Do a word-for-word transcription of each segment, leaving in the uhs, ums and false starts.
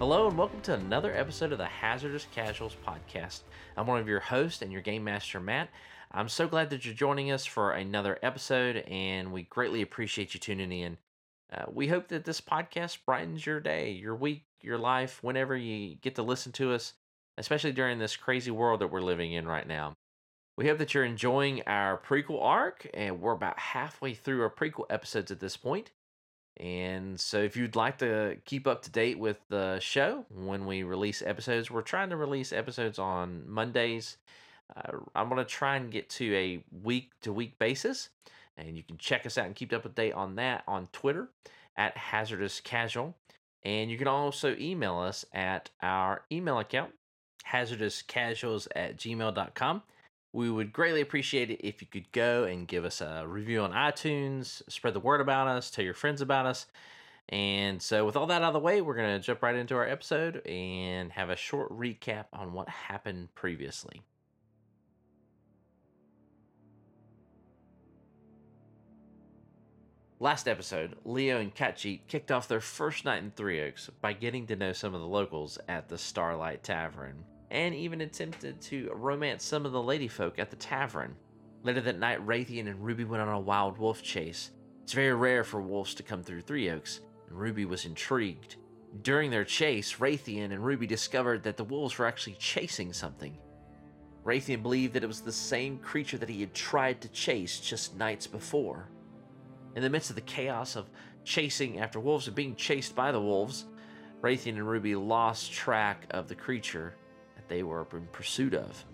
Hello and welcome to another episode of the Hazardous Casuals Podcast. I'm one of your hosts and your game master, Matt. I'm so glad that you're joining us for another episode, and we greatly appreciate you tuning in. Uh, we hope that this podcast brightens your day, your week, your life, whenever you get to listen to us, especially during this crazy world that we're living in right now. We hope that you're enjoying our prequel arc, and we're about halfway through our prequel episodes at this point. And so if you'd like to keep up to date with the show, when we release episodes, we're trying to release episodes on Mondays. Uh, I'm going to try and get to a week-to-week basis, and you can check us out and keep up to date on that on Twitter at Hazardous Casual. And you can also email us at our email account, hazardouscasuals at gmail dot com. We would greatly appreciate it if you could go and give us a review on iTunes, spread the word about us, tell your friends about us. And so with all that out of the way, we're going to jump right into our episode and have a short recap on what happened previously. Last episode, Leo and Katjeet kicked off their first night in Three Oaks by getting to know some of the locals at the Starlight Tavern, and even attempted to romance some of the ladyfolk at the tavern. Later that night, Raytheon and Ruby went on a wild wolf chase. It's very rare for wolves to come through Three Oaks, and Ruby was intrigued. During their chase, Raytheon and Ruby discovered that the wolves were actually chasing something. Raytheon believed that it was the same creature that he had tried to chase just nights before. In the midst of the chaos of chasing after wolves and being chased by the wolves, Raytheon and Ruby lost track of the creature they were in pursuit of,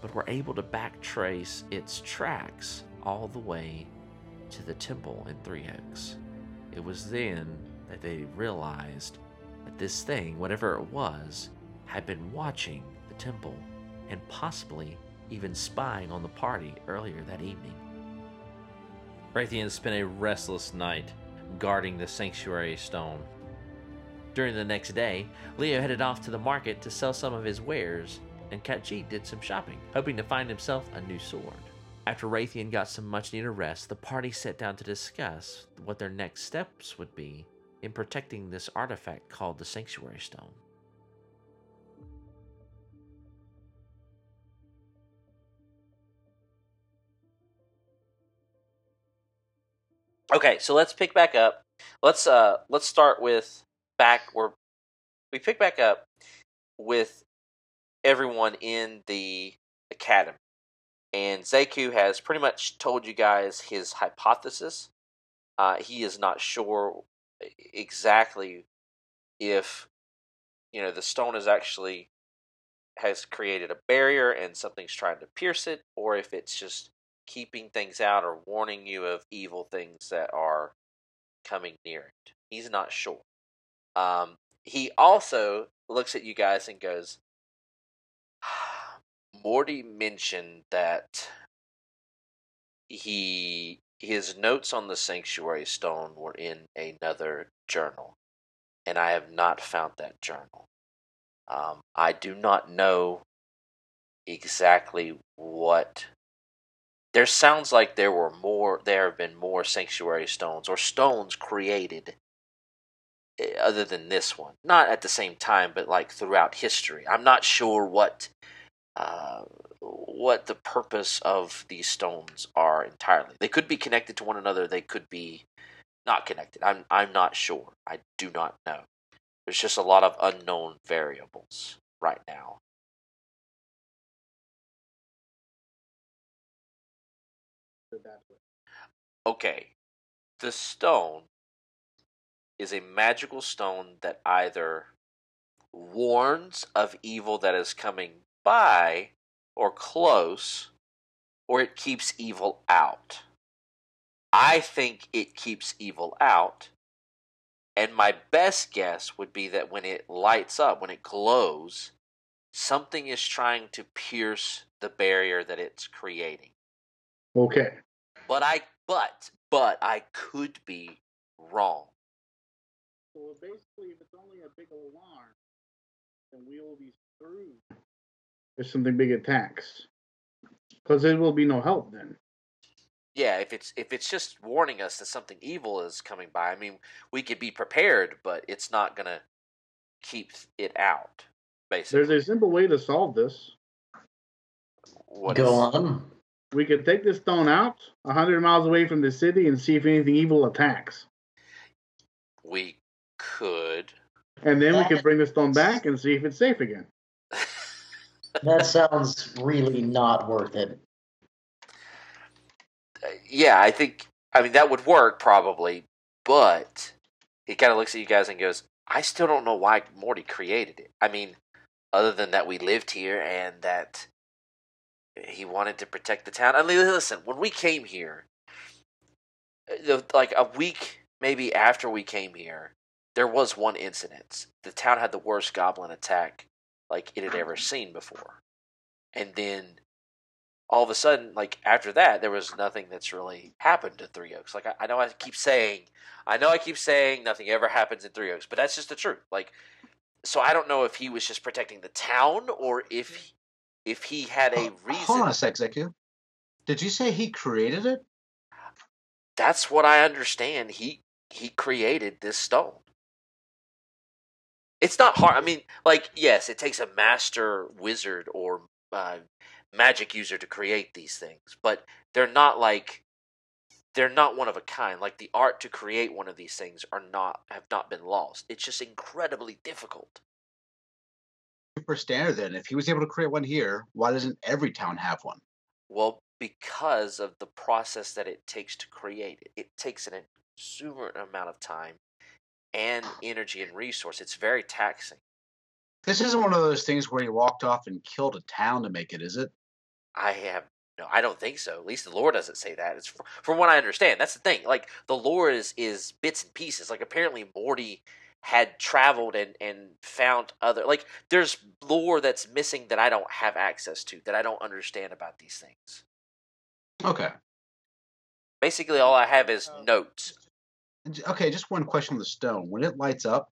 but were able to backtrace its tracks all the way to the temple in Three Oaks. It was then that they realized that this thing, whatever it was, had been watching the temple and possibly even spying on the party earlier that evening. Raytheon spent a restless night guarding the Sanctuary Stone. During the next day, Leo headed off to the market to sell some of his wares, and Katjeet did some shopping, hoping to find himself a new sword. After Raytheon got some much-needed rest, the party sat down to discuss what their next steps would be in protecting this artifact called the Sanctuary Stone. Okay, so let's pick back up. Let's uh, let's start with... Back where we pick back up with everyone in the academy, and Zeku has pretty much told you guys his hypothesis. Uh, he is not sure exactly if you know the stone is actually has created a barrier and something's trying to pierce it, or if it's just keeping things out or warning you of evil things that are coming near it. He's not sure. Um, he also looks at you guys and goes, Morty mentioned that he his notes on the Sanctuary Stone were in another journal, and I have not found that journal. Um, I do not know exactly what... There sounds like there were more. There have been more Sanctuary Stones, or stones created other than this one, not at the same time, but like throughout history. I'm not sure what uh, what the purpose of these stones are entirely. They could be connected to one another. They could be not connected. I'm I'm not sure. I do not know. There's just a lot of unknown variables right now. Okay, the stone is a magical stone that either warns of evil that is coming by or close, or it keeps evil out. I think it keeps evil out, and my best guess would be that when it lights up, when it glows, something is trying to pierce the barrier that it's creating. Okay. But I but but I could be wrong. So basically, if it's only a big alarm, then we will be screwed. If something big attacks, because it will be no help then. Yeah, if it's if it's just warning us that something evil is coming by, I mean, we could be prepared, but it's not gonna keeps it out, basically. There's a simple way to solve this. What Go is... on. We could take this stone out one hundred miles away from the city and see if anything evil attacks. We could. And then that... we could bring the stone back and see if it's safe again. That sounds really not worth it. Yeah, I think, I mean, that would work probably, but he kind of looks at you guys and goes, I still don't know why Morty created it. I mean, other than that we lived here and that he wanted to protect the town. I mean, listen, when we came here, like a week maybe after we came here, there was one incident. The town had the worst goblin attack like it had ever seen before. And then all of a sudden, like, after that, there was nothing that's really happened to Three Oaks. Like, I, I know I keep saying, I know I keep saying nothing ever happens in Three Oaks, but that's just the truth. Like, so I don't know if he was just protecting the town or if if he had a reason. Hold on a sec, Zeku. Did you say he created it? That's what I understand. He he created this stone. It's not hard. I mean, like, yes, it takes a master wizard or... Uh, magic user to create these things, but they're not like they're not one of a kind. Like the art to create one of these things are not have not been lost. It's just incredibly difficult. Super standard then. If he was able to create one here, why doesn't every town have one? Well, because of the process that it takes to create it. It takes an exuberant amount of time and energy and resource. It's very taxing. This isn't one of those things where he walked off and killed a town to make it, is it? I have no, I don't think so. At least the lore doesn't say that. It's from, from what I understand. That's the thing. Like the lore is, is bits and pieces. Like apparently Morty had traveled and, and found other. Like there's lore that's missing that I don't have access to, that I don't understand about these things. Okay. Basically, all I have is notes. Okay, just one question on the stone. When it lights up,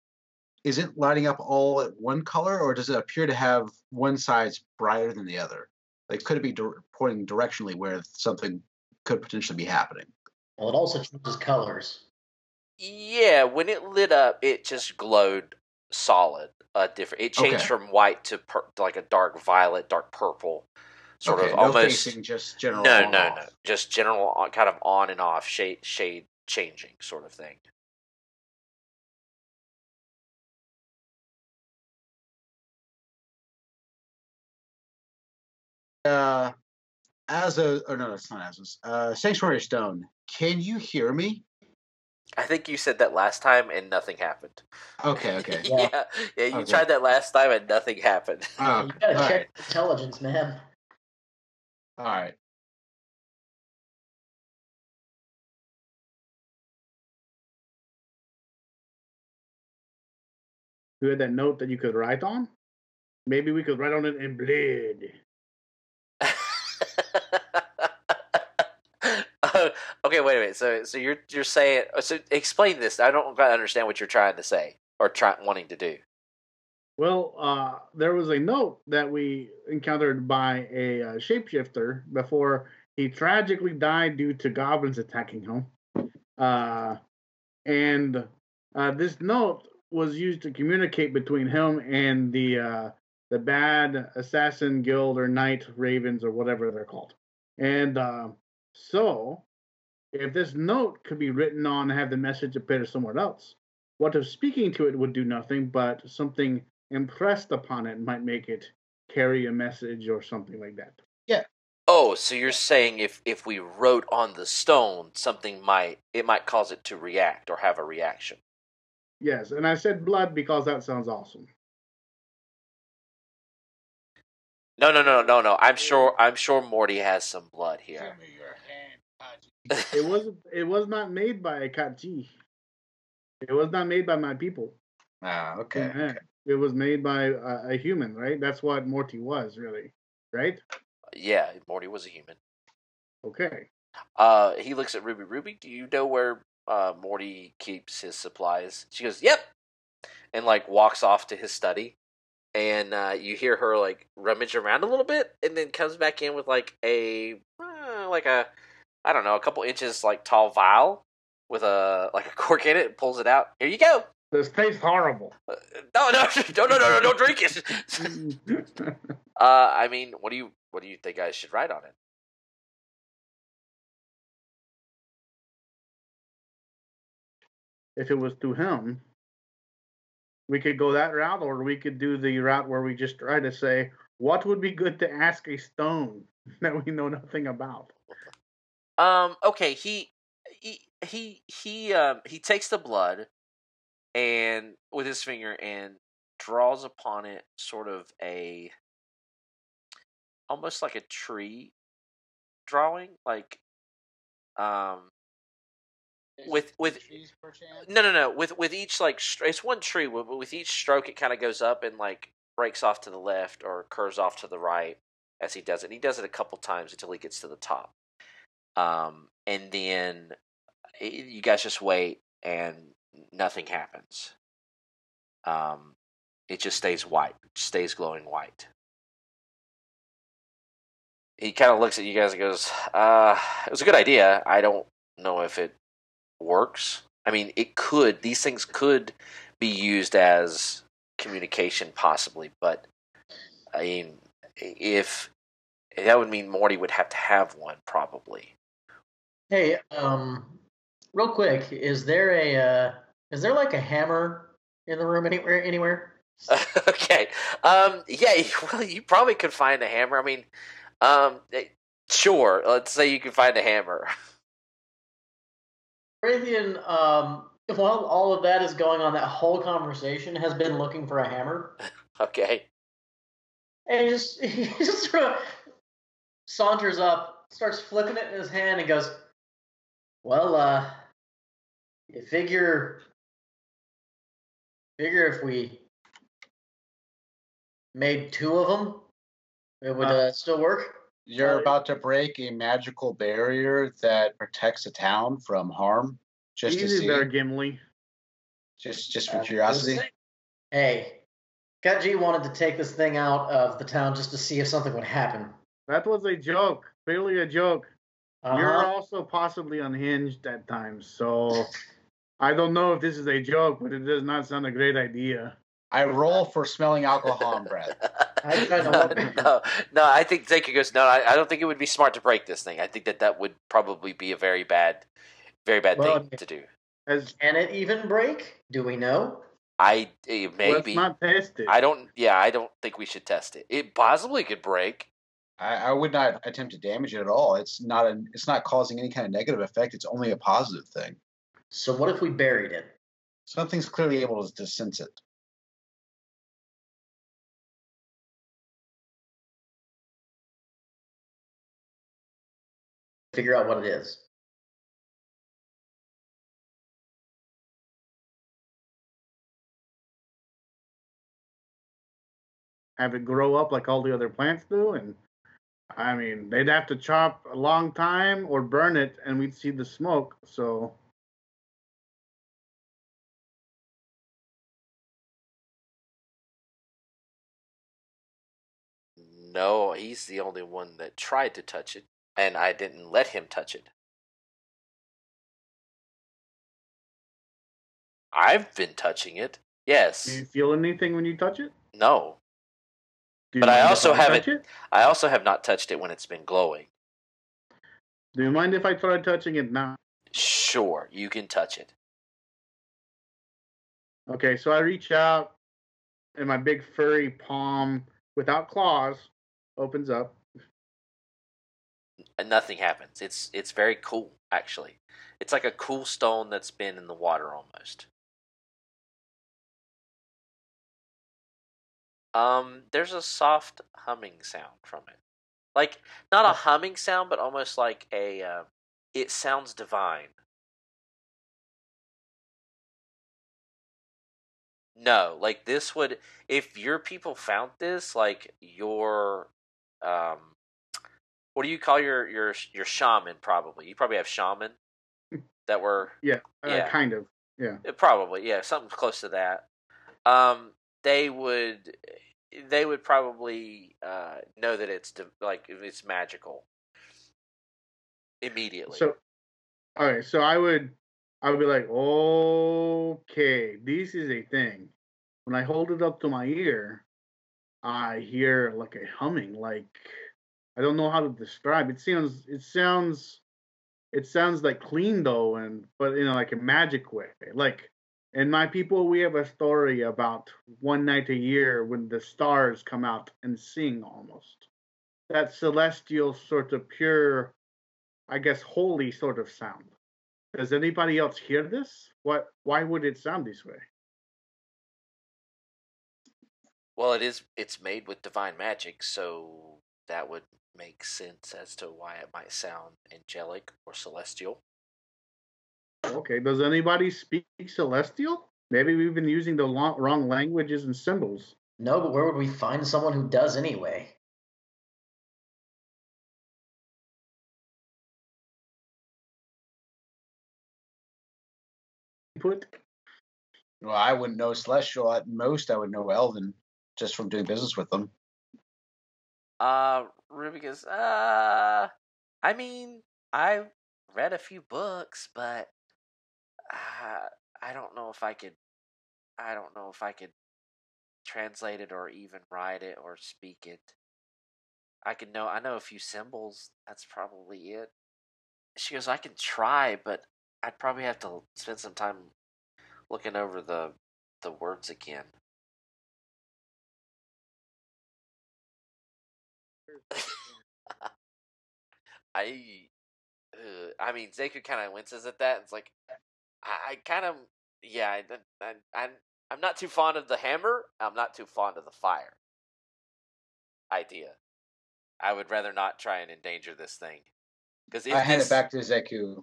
is it lighting up all at one color, or does it appear to have one side's brighter than the other? Like, could it be di- pointing directionally where something could potentially be happening? Well, it also changes colors. Yeah, when it lit up, it just glowed solid. Uh, different. It changed okay. from white to per- like a dark violet, dark purple, sort okay, of no almost. Facing, just general. No, on no, off. no. Just general, on, kind of on and off shade, shade changing sort of thing. Uh, Azos, or no, it's not Azos. Uh, Sanctuary Stone, can you hear me? I think you said that last time and nothing happened. Okay, okay. yeah. yeah, yeah, you okay. tried that last time and nothing happened. Oh, you gotta check right. intelligence, man. All right. You had that note that you could write on? Maybe we could write on it in blood. uh, okay, wait a minute. So, so you're you're saying? So, explain this. I don't quite understand what you're trying to say or try, wanting to do. Well, uh, there was a note that we encountered by a uh, shapeshifter before he tragically died due to goblins attacking him, uh, and uh, this note was used to communicate between him and the. Uh, The bad assassin guild or knight ravens or whatever they're called. And uh, so, if this note could be written on and have the message appear to someone else, what if speaking to it would do nothing, but something impressed upon it might make it carry a message or something like that? Yeah. Oh, so you're saying if, if we wrote on the stone, something might, it might cause it to react or have a reaction. Yes, and I said blood because that sounds awesome. No, no, no, no, no. I'm sure. I'm sure Morty has some blood here. Give me your hand, Katjeet. It was. It was not made by Katjeet. It was not made by my people. Ah, okay. Yeah, okay. It was made by a, a human, right? That's what Morty was, really, right? Yeah, Morty was a human. Okay. Uh, he looks at Ruby. Ruby, do you know where uh, Morty keeps his supplies? She goes, "Yep," and like walks off to his study. And uh, you hear her like rummage around a little bit, and then comes back in with like a uh, like a I don't know a couple inches like tall vial with a like a cork in it, and pulls it out. Here you go. This tastes horrible. Uh, no, no, no, no, no, no, don't drink it. uh, I mean, what do you, what do you think I should write on it? If it was to him, we could go that route, or we could do the route where we just try to say, what would be good to ask a stone that we know nothing about? Um. Okay. He, he, he, he, um, he takes the blood, and with his finger, and draws upon it sort of a, almost like a tree drawing, like, um, with with no no no with with each like it's one tree, but with each stroke it kind of goes up and like breaks off to the left or curves off to the right as he does it. And he does it a couple times until he gets to the top. Um, and then it, you guys just wait and nothing happens. Um, it just stays white, it stays glowing white. He kind of looks at you guys and goes, "Uh, it was a good idea. I don't know if it works. I mean, it could. These things could be used as communication, possibly. But I mean, if that would mean Morty would have to have one, probably." Hey, um, real quick, is there a uh, is there like a hammer in the room anywhere? Anywhere? Okay. Um. Yeah. Well, you probably could find a hammer. I mean, um. Sure. Let's say you can find a hammer. Raytheon, um, while all of that is going on, that whole conversation has been looking for a hammer. Okay. And he just, he just sort of saunters up, starts flipping it in his hand, and goes, well, uh, you figure, figure if we made two of them, it would uh, uh, still work? You're about to break a magical barrier that protects a town from harm. Just Easy to see. There, Gimli. Just, just for uh, curiosity. Hey, Katjeet wanted to take this thing out of the town just to see if something would happen. That was a joke. Clearly a joke. Uh-huh. You're also possibly unhinged at times, so I don't know if this is a joke, but it does not sound a great idea. I roll for smelling alcohol on breath. I no, no, no, I think Zeku goes, no, I, I don't think it would be smart to break this thing. I think that that would probably be a very bad, very bad well, thing to do. As, Can it even break? Do we know? I it may Let's be. Not test it. I don't, yeah, I don't think we should test it. It possibly could break. I, I would not attempt to damage it at all. It's not an, it's not causing any kind of negative effect. It's only a positive thing. So what if we buried it? Something's clearly able to sense it. Figure out what it is. Have it grow up like all the other plants do, and I mean, they'd have to chop a long time or burn it, and we'd see the smoke, so... No, he's the only one that tried to touch it. And I didn't let him touch it. I've been touching it. Yes. Do you feel anything when you touch it? No. But I also haven't. I also have not touched it when it's been glowing. Do you mind if I try touching it now? Sure, you can touch it. Okay, so I reach out, and my big furry palm, without claws, opens up. And nothing happens. It's it's very cool, actually. It's like a cool stone that's been in the water almost. Um, there's a soft humming sound from it, like not a humming sound, but almost like a. Uh, it sounds divine. No, like this would if your people found this, like your, um. What do you call your, your your shaman, probably? You probably have shaman that were... Yeah, uh, yeah, kind of, yeah. Probably, yeah, something close to that. Um, they would they would probably uh, know that it's like it's magical immediately. So, all right, so I would I would be like, okay, this is a thing. When I hold it up to my ear, I hear like a humming, like I don't know how to describe. It sounds, it sounds, it sounds like clean though, and but you know, like a magic way. Like in my people, we have a story about one night a year when the stars come out and sing almost. That celestial sort of pure, I guess, holy sort of sound. Does anybody else hear this? What? Why would it sound this way? Well, it is. It's made with divine magic, so that would make sense as to why it might sound angelic or celestial. Okay. Does anybody speak celestial? Maybe we've been using the long, wrong languages and symbols. No, but where would we find someone who does anyway? Put? Well, I wouldn't know celestial. At most, I would know Elven, just from doing business with them. Uh, Ruby goes, uh, I mean, I read a few books, but uh, I don't know if I could, I don't know if I could translate it or even write it or speak it. I could know, I know a few symbols. That's probably it. She goes, I can try, but I'd probably have to spend some time looking over the the words again. I, uh, I mean, Zeku kind of winces at that. It's like, I, I kind of, yeah, I, I, I, I'm not too fond of the hammer. I'm not too fond of the fire idea. I would rather not try and endanger this thing. Cause I hand it back to Zeku.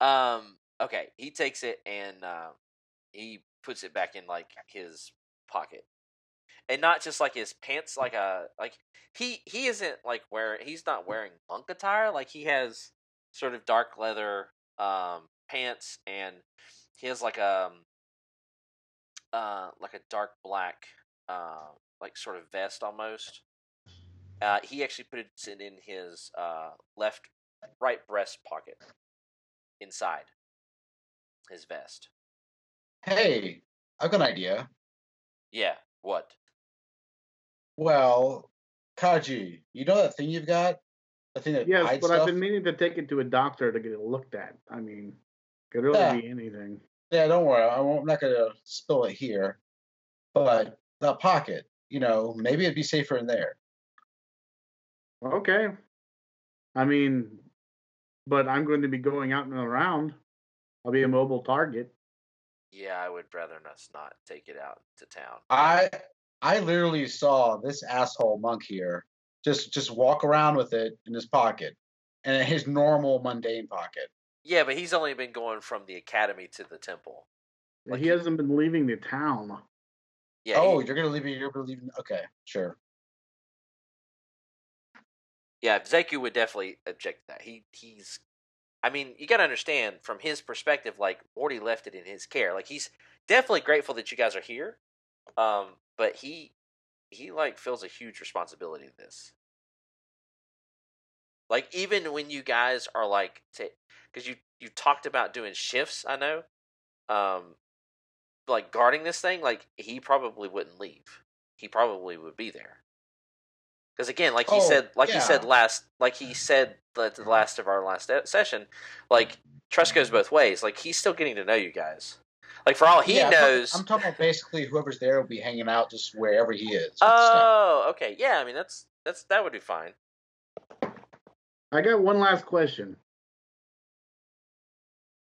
Um, okay, he takes it and uh, he puts it back in like his pocket. And not just like his pants, like a like he he isn't like wearing he's not wearing monk attire, like he has sort of dark leather um pants, and he has like a um, uh like a dark black um uh, like sort of vest almost. Uh he actually puts it in his uh left right breast pocket. Inside his vest. Hey, I've got an idea. Yeah, what? Well, Katjeet, you know that thing you've got? The thing that yes, but stuff? I've been meaning to take it to a doctor to get it looked at. I mean, could really yeah. be anything. Yeah, don't worry. I won't, I'm not going to spill it here. But that pocket, you know, maybe it'd be safer in there. Okay. I mean... But I'm going to be going out and around. I'll be a mobile target. Yeah, I would rather us not take it out to town. I I literally saw this asshole monk here just just walk around with it in his pocket, and in his normal mundane pocket. Yeah, but he's only been going from the academy to the temple. Like he hasn't been leaving the town. Yeah. Oh, he, you're gonna leave me. You're gonna leave. Okay, sure. Yeah, Zeku would definitely object to that. He he's, I mean, you gotta understand from his perspective. Like Morty left it in his care. Like he's definitely grateful that you guys are here, um, but he he like feels a huge responsibility in this. Like even when you guys are like, because you you talked about doing shifts. I know, um, like guarding this thing. Like he probably wouldn't leave. He probably would be there. Because again, like he oh, said, like yeah. he said last, like he said at the last of our last session, like trust goes both ways. Like he's still getting to know you guys. Like for all he yeah, knows, I'm, I'm talking about basically whoever's there will be hanging out just wherever he is. Oh, okay, yeah. I mean, that's that's that would be fine. I got one last question.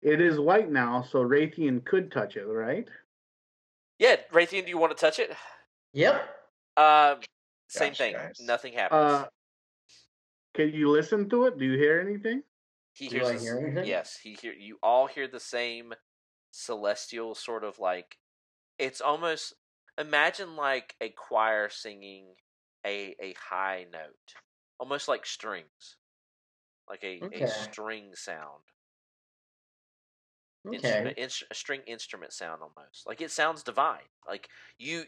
It is white now, so Raytheon could touch it, right? Yeah, Raytheon, do you want to touch it? Yep. Uh, Same Gosh, thing. Guys. Nothing happens. Uh, can you listen to it? Do you hear anything? He hears. Do I hear anything? Yes, he hear. You all hear the same celestial sort of like. It's almost imagine like a choir singing a a high note, almost like strings, like a, okay. a string sound. Okay. Instrument, in, a string instrument sound almost. Like, it sounds divine. Like, you,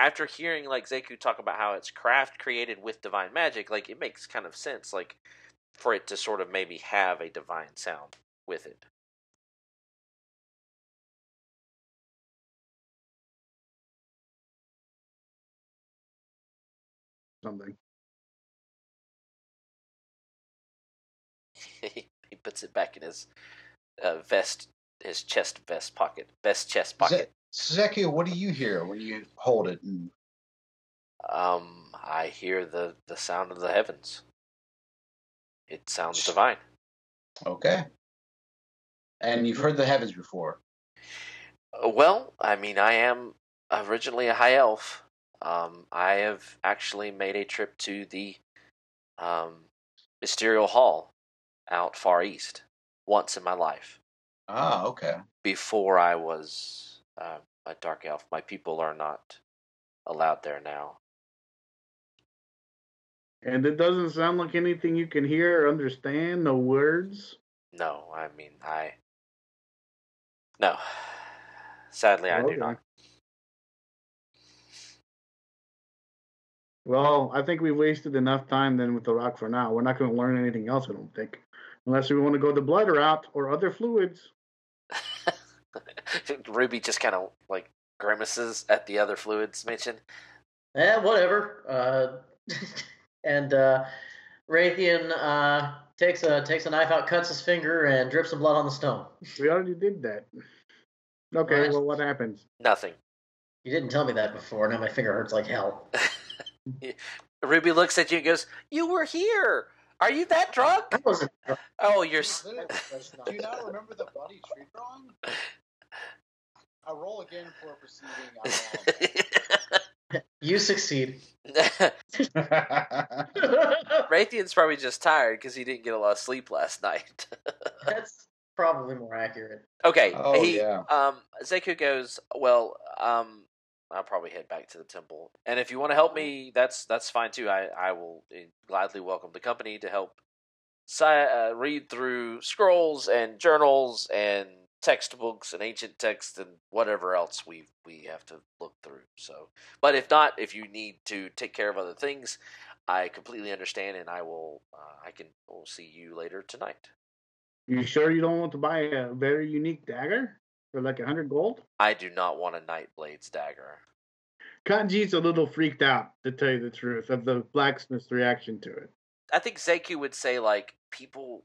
after hearing, like, Zeku talk about how it's craft created with divine magic, like, it makes kind of sense, like, for it to sort of maybe have a divine sound with it. Something. he puts it back in his uh, vest, his chest vest pocket, vest chest pocket. Zeku, what do you hear when you hold it? And... Um, I hear the, the sound of the heavens. It sounds divine. Okay. And you've heard the heavens before? Well, I mean, I am originally a high elf. Um, I have actually made a trip to the um, Mysterial Hall out far east once in my life. Ah, okay. Before I was uh, a dark elf. My people are not allowed there now. And it doesn't sound like anything you can hear or understand? No words? No, I mean, I... No. Sadly, I okay. do not. Well, I think we've wasted enough time then with the rock for now. We're not going to learn anything else, I don't think. Unless we want to go the blood route or other fluids. Ruby just kind of, like, grimaces at the other fluids mentioned. Eh, whatever. Uh, and uh, Raytheon uh, takes a takes a knife out, cuts his finger, and drips some blood on the stone. We already did that. Okay, right. Well, what happens? Nothing. You didn't tell me that before. Now my finger hurts like hell. Ruby looks at you and goes, "You were here. Are you that drunk?" I wasn't drunk. Oh, you're... Do you not remember the buddy tree drawing? I roll again for proceeding. You succeed. Raytheon's probably just tired because he didn't get a lot of sleep last night. That's probably more accurate. Okay. Oh, he, yeah. Um, Zeku goes, well, um, I'll probably head back to the temple. And if you want to help me, that's that's fine too. I, I will gladly welcome the company to help si- uh, read through scrolls and journals and textbooks and ancient texts and whatever else we we have to look through. So, but if not, if you need to take care of other things, I completely understand, and I will. Uh, I can. We'll see you later tonight. You sure you don't want to buy a very unique dagger? For like a hundred gold? I do not want a Nightblade's dagger. Kanji's a little freaked out, to tell you the truth, of the blacksmith's reaction to it. I think Zeku would say, like, people...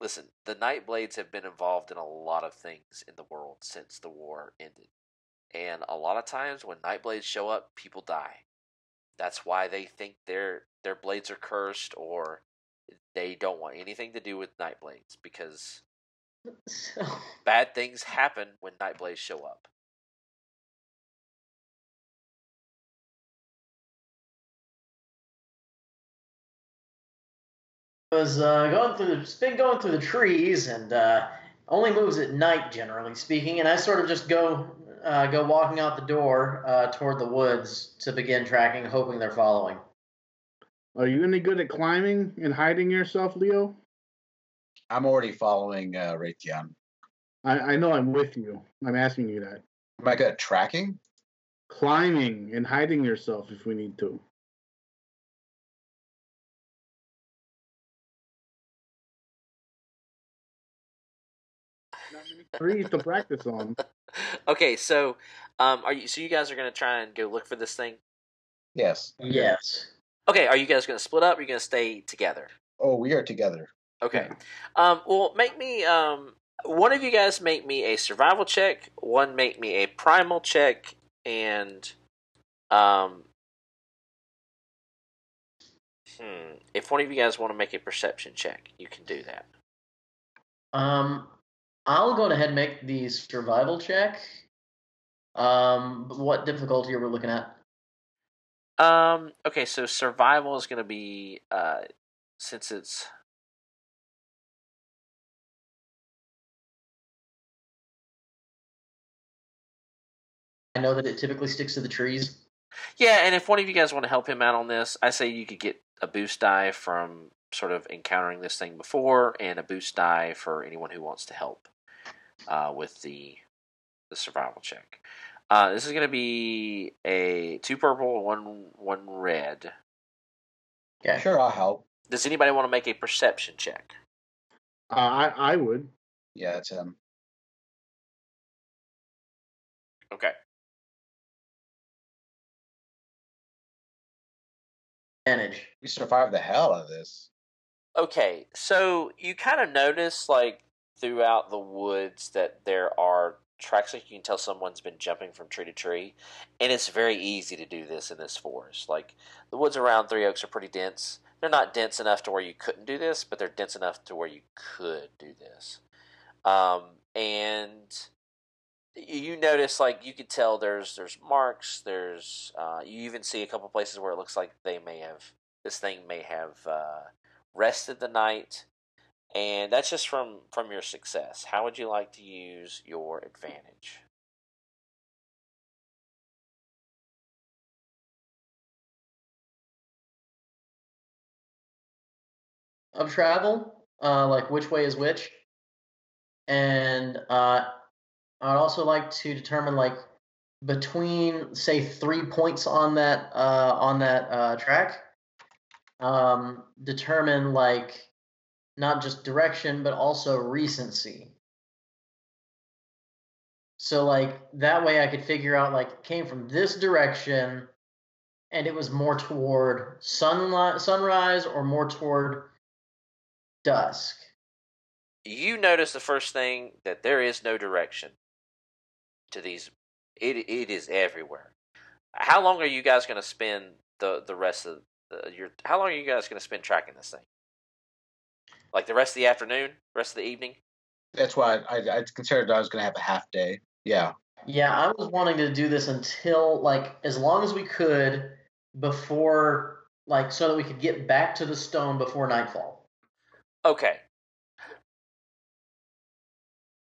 Listen, the Nightblades have been involved in a lot of things in the world since the war ended. And a lot of times when Nightblades show up, people die. That's why they think their their blades are cursed, or they don't want anything to do with Nightblades, because... So. Bad things happen when Nightblades show up. I was uh, going through. It's been going through the trees, and uh, only moves at night, generally speaking. And I sort of just go uh, go walking out the door uh, toward the woods to begin tracking, hoping they're following. Are you any good at climbing and hiding yourself, Leo? I'm already following uh, Raytheon. I, I know I'm with you. I'm asking you that. Am I good at tracking? Climbing and hiding yourself if we need to. Not many trees to practice on. Okay, so um, are you? So you guys are going to try and go look for this thing? Yes. Yes. Okay, are you guys going to split up, or are you going to stay together? Oh, we are together. Okay. Um, well, make me, um, one of you guys make me a survival check, one make me a primal check, and, um, hmm, if one of you guys want to make a perception check, you can do that. Um, I'll go ahead and make the survival check. Um, what difficulty are we looking at? Um, okay, so survival is going to be, uh, since it's... I know that it typically sticks to the trees. Yeah, and if one of you guys want to help him out on this, I say you could get a boost die from sort of encountering this thing before, and a boost die for anyone who wants to help uh, with the the survival check. Uh, this is going to be a two purple, one one red. Yeah, sure, I'll help. Does anybody want to make a perception check? Uh, I I would. Yeah, it's him. Okay. Manage. We survived the hell out of this. Okay, so you kind of notice, like, throughout the woods that there are tracks, like you can tell someone's been jumping from tree to tree, and it's very easy to do this in this forest. Like, the woods around Three Oaks are pretty dense. They're not dense enough to where you couldn't do this, but they're dense enough to where you could do this. Um, and you notice, like, you could tell there's there's marks, there's, uh, you even see a couple places where it looks like they may have, this thing may have, uh, rested the night, and that's just from, from your success. How would you like to use your advantage? Of travel, uh, like which way is which, and uh, I'd also like to determine like between say three points on that uh, on that uh, track. Um, determine like not just direction but also recency. So like that way I could figure out like it came from this direction and it was more toward sunlight, sunrise, or more toward dusk. You notice the first thing that there is no direction to these. It it is everywhere. How long are you guys going to spend the the rest of Uh, your, how long are you guys going to spend tracking this thing? Like the rest of the afternoon? Rest of the evening? That's why I, I, I considered I was going to have a half day. Yeah. Yeah, I was wanting to do this until, like, as long as we could before, like, so that we could get back to the stone before nightfall. Okay.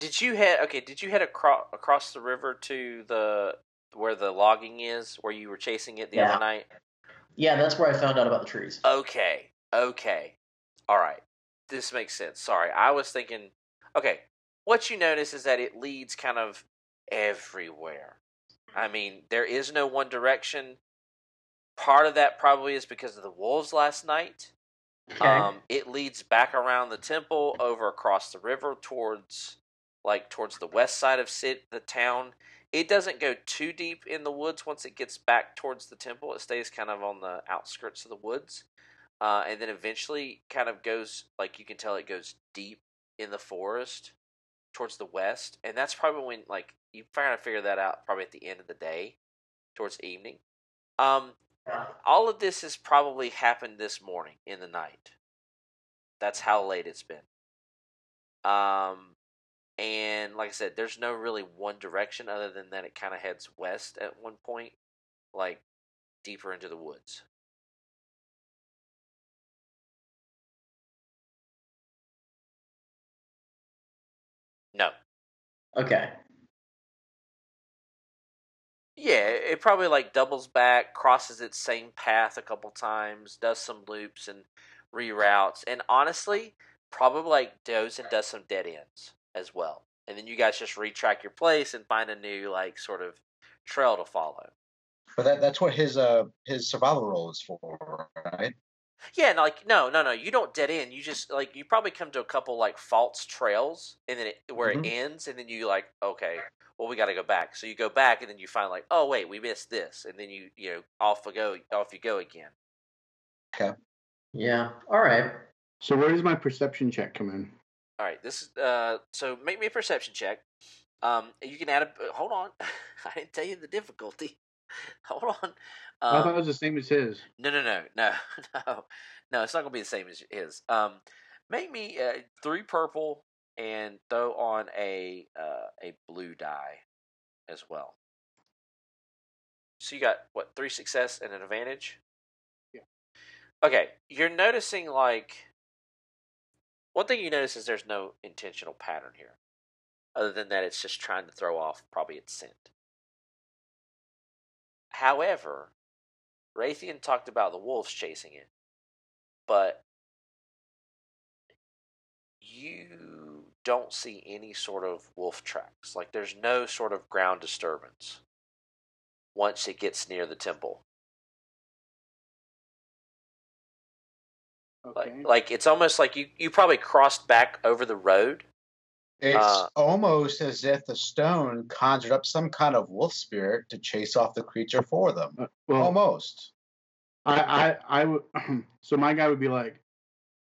Did you head, okay, did you head across, across the river to the, where the logging is, where you were chasing it the yeah. other night? Yeah, that's where I found out about the trees. Okay, okay. All right. This makes sense. Sorry, I was thinking... Okay, what you notice is that it leads kind of everywhere. I mean, there is no one direction. Part of that probably is because of the wolves last night. Okay. Um, it leads back around the temple, over across the river, towards like towards the west side of Sid, the town. It doesn't go too deep in the woods once it gets back towards the temple. It stays kind of on the outskirts of the woods. Uh, and then eventually kind of goes, like you can tell it goes deep in the forest towards the west. And that's probably when, like, you kind of figure that out probably at the end of the day, towards evening. Um, all of this has probably happened this morning in the night. That's how late it's been. Um... And like I said, there's no really one direction other than that it kind of heads west at one point, like deeper into the woods. No. Okay. Yeah, it probably like doubles back, crosses its same path a couple times, does some loops and reroutes, and honestly, probably like goes and does some dead ends as well. And then you guys just retrack your place and find a new, like, sort of trail to follow. But that that's what his uh his survival role is for, right? Yeah, and like no, no, no, you don't dead end. You just, like, you probably come to a couple, like, false trails, and then it, where mm-hmm. it ends, and then you, like, okay, well, we got to go back. So you go back, and then you find, like, oh, wait, we missed this. And then you, you know, off you go, off you go again. Okay. Yeah, all right. So where does my perception check come in? All right, this is, uh, so make me a perception check. Um, you can add a, hold on. I didn't tell you the difficulty. Hold on. Um, I thought it was the same as his. No, no, no, no, no. No, it's not going to be the same as his. Um, make me uh, three purple and throw on a, uh, a blue die as well. So you got, what, three success and an advantage? Yeah. Okay, you're noticing, like, one thing you notice is there's no intentional pattern here. Other than that, it's just trying to throw off probably its scent. However, Raytheon talked about the wolves chasing it. But you don't see any sort of wolf tracks. Like, there's no sort of ground disturbance once it gets near the temple. Okay. Like, like, it's almost like you, you probably crossed back over the road It's uh, almost as if the stone conjured up some kind of wolf spirit to chase off the creature for them. Well, almost. I, I, I would. So my guy would be like,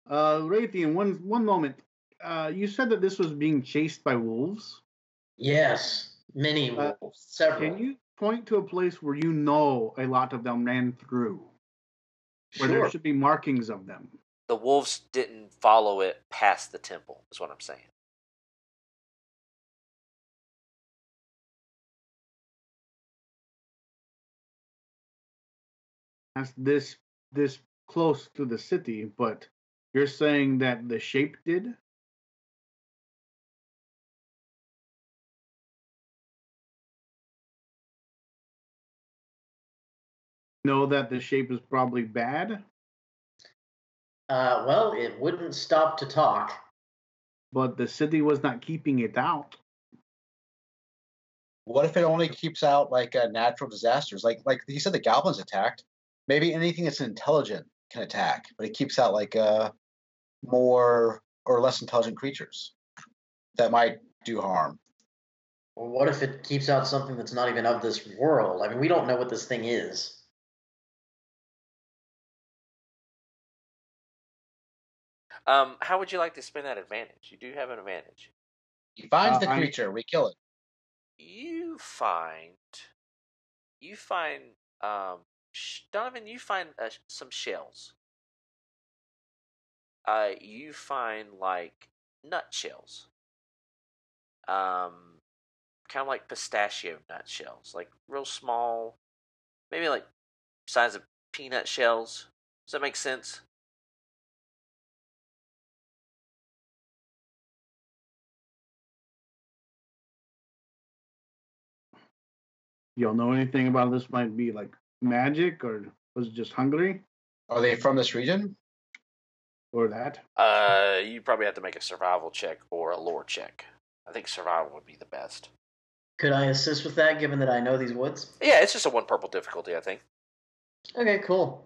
uh, Raytheon, one, one moment. Uh, you said that this was being chased by wolves? Yes, many wolves, uh, several. Can you point to a place where you know a lot of them ran through? Where sure. there should be markings of them. The wolves didn't follow it past the temple, is what I'm saying. That's this this close to the city, but you're saying that the shape did? Know that the shape is probably bad? Uh, well, it wouldn't stop to talk. But the city was not keeping it out. What if it only keeps out, like, uh, natural disasters? Like, like you said, the goblins attacked. Maybe anything that's intelligent can attack, but it keeps out, like, uh, more or less intelligent creatures that might do harm. Well, what if it keeps out something that's not even of this world? I mean, we don't know what this thing is. Um, how would you like to spend that advantage? You do have an advantage. He finds uh, the creature. I'm... We kill it. You find... You find... Um, Donovan, you find uh, some shells. Uh, you find, like, nut shells. Um, kind of like pistachio nut shells. Like, real small... Maybe, like, size of peanut shells. Does that make sense? Y'all know anything about this? Might be like magic, or was it just Hungary? Are they from this region? Or that? Uh, you probably have to make a survival check or a lore check. I think survival would be the best. Could I assist with that, given that I know these woods? Yeah, it's just a one purple difficulty, I think. Okay, cool.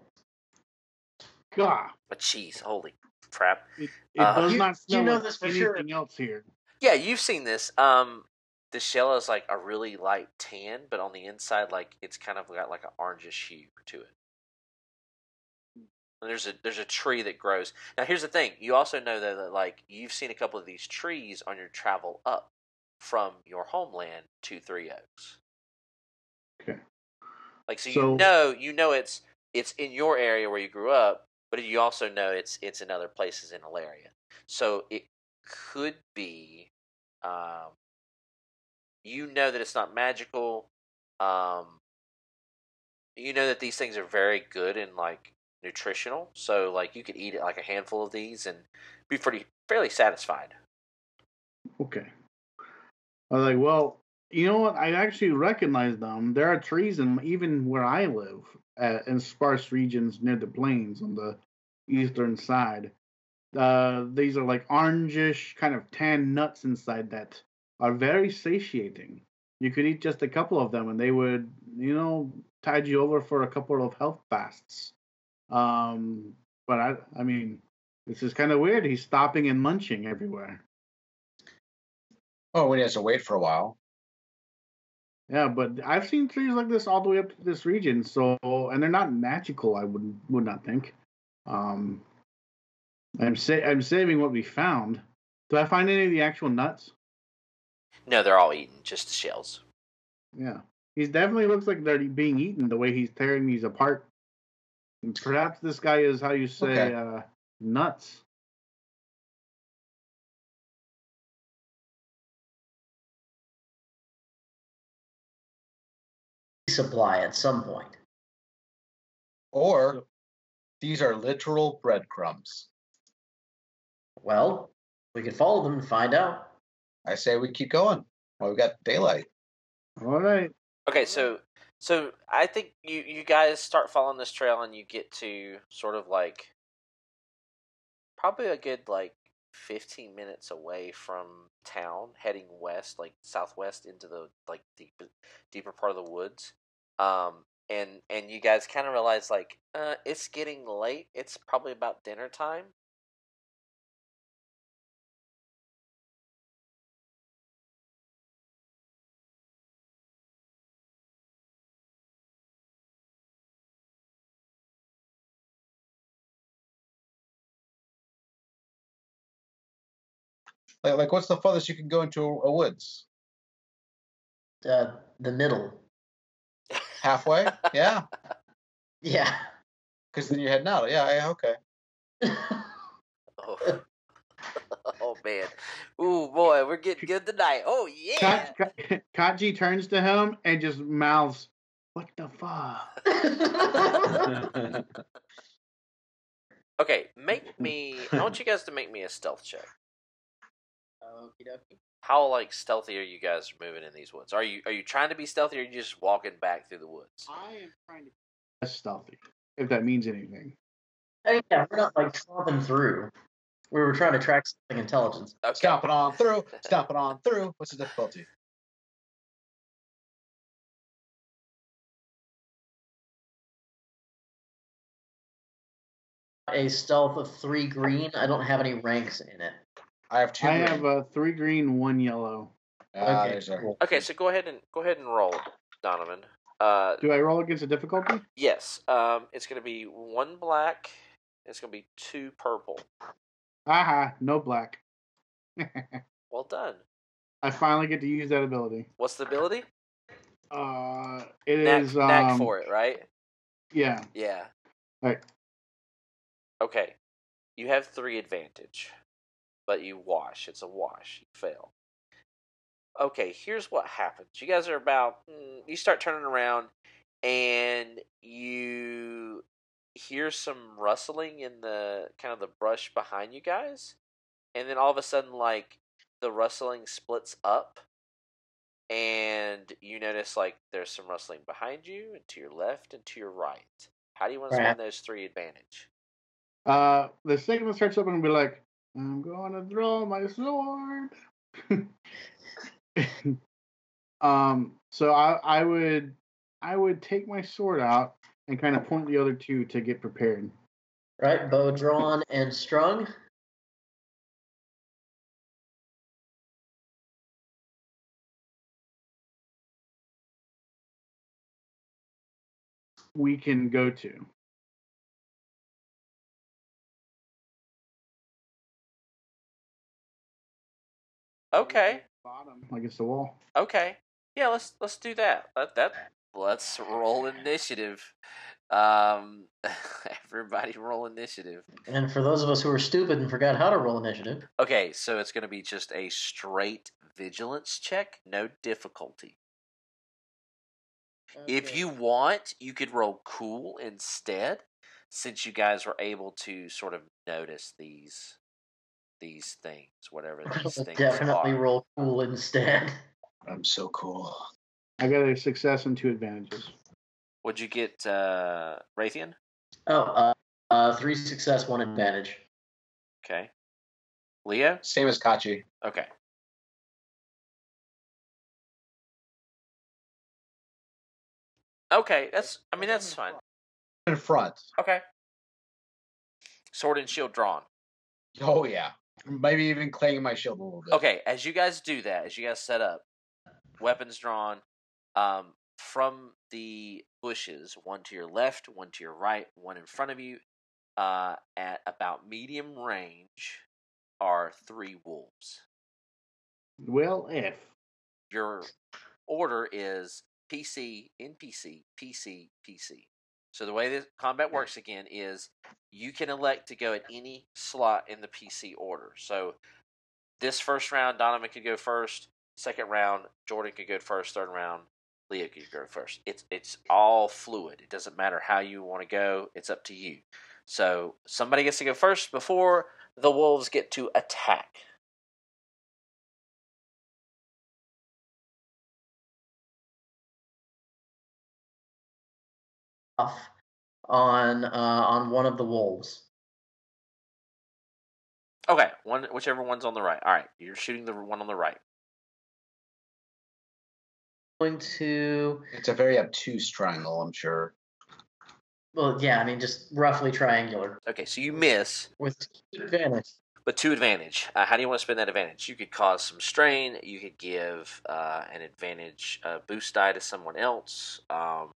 God. But jeez, holy crap. It, it uh, does you, not you know this for anything sure. else here. Yeah, you've seen this. Um... The shell is like a really light tan, but on the inside, like it's kind of got like an orangish hue to it. And there's a there's a tree that grows. Now, here's the thing: you also know though that like you've seen a couple of these trees on your travel up from your homeland to Three Oaks. Okay. Like so, so you know you know it's it's in your area where you grew up, but you also know it's it's in other places in Halera. So it could be. Um, You know that it's not magical. Um, you know that these things are very good and like nutritional, so like you could eat it like a handful of these and be pretty fairly satisfied. Okay. I was like, well, you know what? I actually recognize them. There are trees, in even where I live, uh, in sparse regions near the plains on the eastern side, uh, these are like orangish, kind of tan nuts inside that. Are very satiating. You could eat just a couple of them, and they would, you know, tide you over for a couple of health fasts. Um, but I, I mean, this is kind of weird. He's stopping and munching everywhere. Oh, when he has to wait for a while. Yeah, but I've seen trees like this all the way up to this region. So, and they're not magical. I would would not think. Um, I'm sa- I'm saving what we found. Did I find any of the actual nuts? No, they're all eaten, just the shells. Yeah. He definitely looks like they're being eaten the way he's tearing these apart. And perhaps this guy is, how you say, okay. uh, nuts. Supply at some point. Or these are literal breadcrumbs. Well, we can follow them and find out. I say we keep going. Well, we got daylight. All right. Okay, so so I think you, you guys start following this trail and you get to sort of like probably a good like fifteen minutes away from town, heading west, like southwest into the like deep, deeper part of the woods. Um, and and you guys kind of realize like uh, it's getting late. It's probably about dinner time. Like, like what's the farthest you can go into a, a woods? Uh, the middle. Halfway? Yeah. Yeah. Because then you're heading out. Yeah, yeah, okay. Oh. Oh, man. Ooh, boy, we're getting good tonight. Oh, yeah. Katjeet Kat- Kat- turns to him and just mouths, "What the fuck?" Okay, make me... I want you guys to make me a stealth check. Okie dokie. How, like, stealthy are you guys moving in these woods? Are you are you trying to be stealthy, or are you just walking back through the woods? I am trying to be stealthy, if that means anything. Hey, yeah, we're not, like, stomping through. We were trying to track something intelligence. Okay. Stop it on through. Stop it on through. What's the difficulty? A stealth of three green. I don't have any ranks in it. I have two. I green. have a three green, one yellow. Ah, okay. Cool. Okay, so go ahead and go ahead and roll, Donovan. Uh, Do I roll against a difficulty? Yes. Um, it's going to be one black. It's going to be two purple. Aha, no black. Well done. I finally get to use that ability. What's the ability? Uh, it knack, is... Um, knack for it, right? Yeah. Yeah. All right. Okay. You have three advantage, but you wash. It's a wash. You fail. Okay, here's what happens. You guys are about... You start turning around, and you... hear some rustling in the kind of the brush behind you guys, and then all of a sudden, like, the rustling splits up, and you notice, like, there's some rustling behind you and to your left and to your right. How do you want to spend those three advantage? Uh, the second one starts up and be like, "I'm going to draw my sword." um, so I, I would, I would take my sword out. And kind of point the other two to get prepared. Right, bow drawn and strung. We can go to. Okay. Bottom, like it's the wall. Okay. Yeah, let's let's do that. Let that. Let's roll initiative. Um, everybody roll initiative. And for those of us who are stupid and forgot how to roll initiative. Okay, so it's going to be just a straight vigilance check, no difficulty. Okay. If you want, you could roll cool instead, since you guys were able to sort of notice these these things, whatever these things definitely are. Definitely roll cool instead. I'm so cool. I got a success and two advantages. What'd you get, uh, Raytheon? Oh, uh, uh, three success, one advantage. Okay. Leo? Same as Katjeet. Okay. Okay, that's, I mean, that's fine. In front. Okay. Sword and shield drawn. Oh, yeah. Maybe even clanging my shield a little bit. Okay, as you guys do that, as you guys set up, weapons drawn, Um, from the bushes, one to your left, one to your right, one in front of you, uh, at about medium range are three wolves. Well, if. Your order is P C, N P C, P C, P C. So the way this combat works again is you can elect to go at any slot in the P C order. So this first round, Donovan could go first. Second round, Jordan could go first. Third round, Leo could go first. It's it's all fluid. It doesn't matter how you want to go. It's up to you. So somebody gets to go first before the wolves get to attack. Off on uh, on one of the wolves. Okay, one whichever one's on the right. All right, you're shooting the one on the right. Going to. It's a very obtuse triangle, I'm sure. Well, yeah, I mean, just roughly triangular. Okay, so you miss. With two advantage. But two advantage. Uh, how do you want to spend that advantage? You could cause some strain. You could give uh, an advantage uh, boost die to someone else. Um,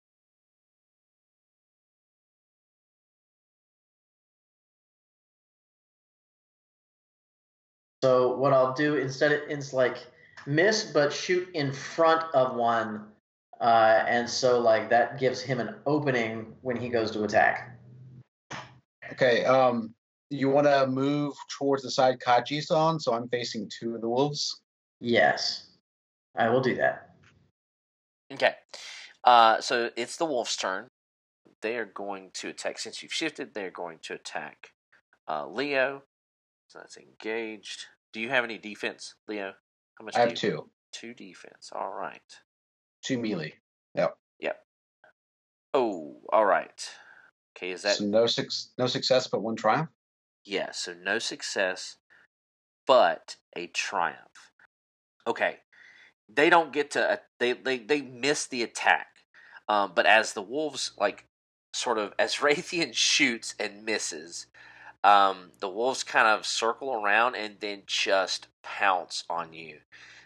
So what I'll do instead, it's like miss, but shoot in front of one. Uh, and so, like, that gives him an opening when he goes to attack. Okay. Um, you want to move towards the side Katjeet's on, so I'm facing two of the wolves? Yes. I will do that. Okay. Uh, so it's the wolf's turn. They are going to attack. Since you've shifted, they're going to attack uh, Leo. So that's engaged. Do you have any defense, Leo? How much I have two. Two defense. All right. Two melee. Yep. Yep. Oh, all right. Okay, is that... So no, su- no success, but one triumph? Yeah, so no success, but a triumph. Okay. They don't get to... Uh, they, they, they miss the attack. Um, but as the wolves, like, sort of... As Raytheon shoots and misses, um, the wolves kind of circle around and then just pounce on you.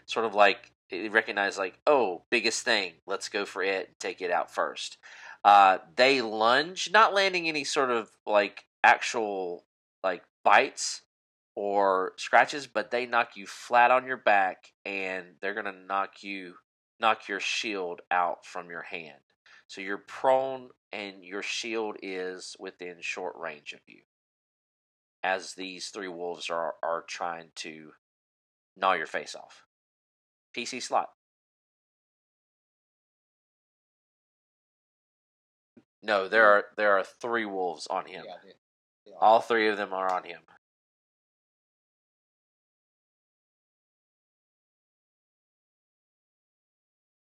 Sort of like... They recognize, like, oh, biggest thing. Let's go for it and take it out first. Uh, they lunge, not landing any sort of, like, actual, like, bites or scratches, but they knock you flat on your back, and they're going to knock you, knock your shield out from your hand. So you're prone, and your shield is within short range of you, as these three wolves are, are trying to gnaw your face off. P C slot. No, there are there are three wolves on him. Yeah, they, they All three of them are on him.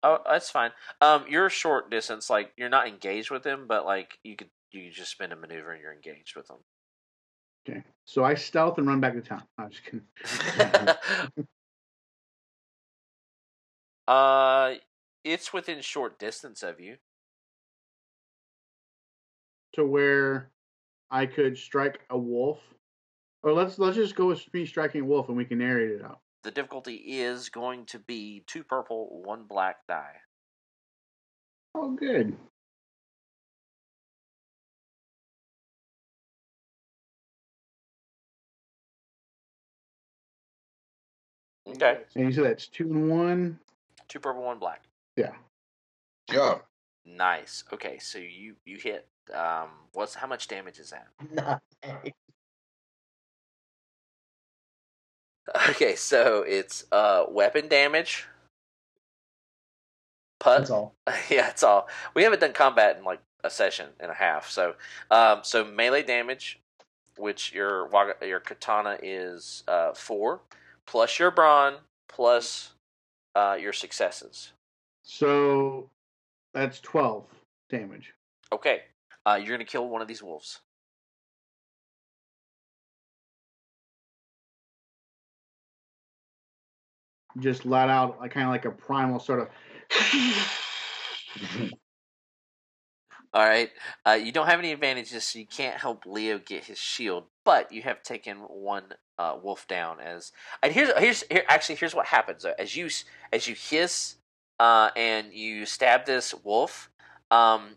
Oh, that's fine. Um, you're short distance, like you're not engaged with them, but like you could you just spend a maneuver and you're engaged with them. Okay, so I stealth and run back to town. I'm just kidding. Uh, it's within short distance of you. To where I could strike a wolf, or let's let's just go with me striking a wolf, and we can narrate it out. The difficulty is going to be two purple, one black die. Oh, good. Okay. And you said that's two and one. Two purple, one black. Yeah. Yeah. Nice. Okay, so you, you hit. Um, what's how much damage is that? Nothing. Okay, so it's uh weapon damage. Put. That's all. Yeah, that's all. We haven't done combat in like a session and a half. So, um, so melee damage, which your your katana is uh four, plus your brawn, plus. Uh, your successes. So that's twelve damage. Okay. Uh, you're going to kill one of these wolves. Just let out like, kind of like a primal sort of... All right. Uh, you don't have any advantages, so you can't help Leo get his shield, but you have taken one uh, wolf down. As and here's here's here actually here's what happens as you as you hiss uh, and you stab this wolf. Um,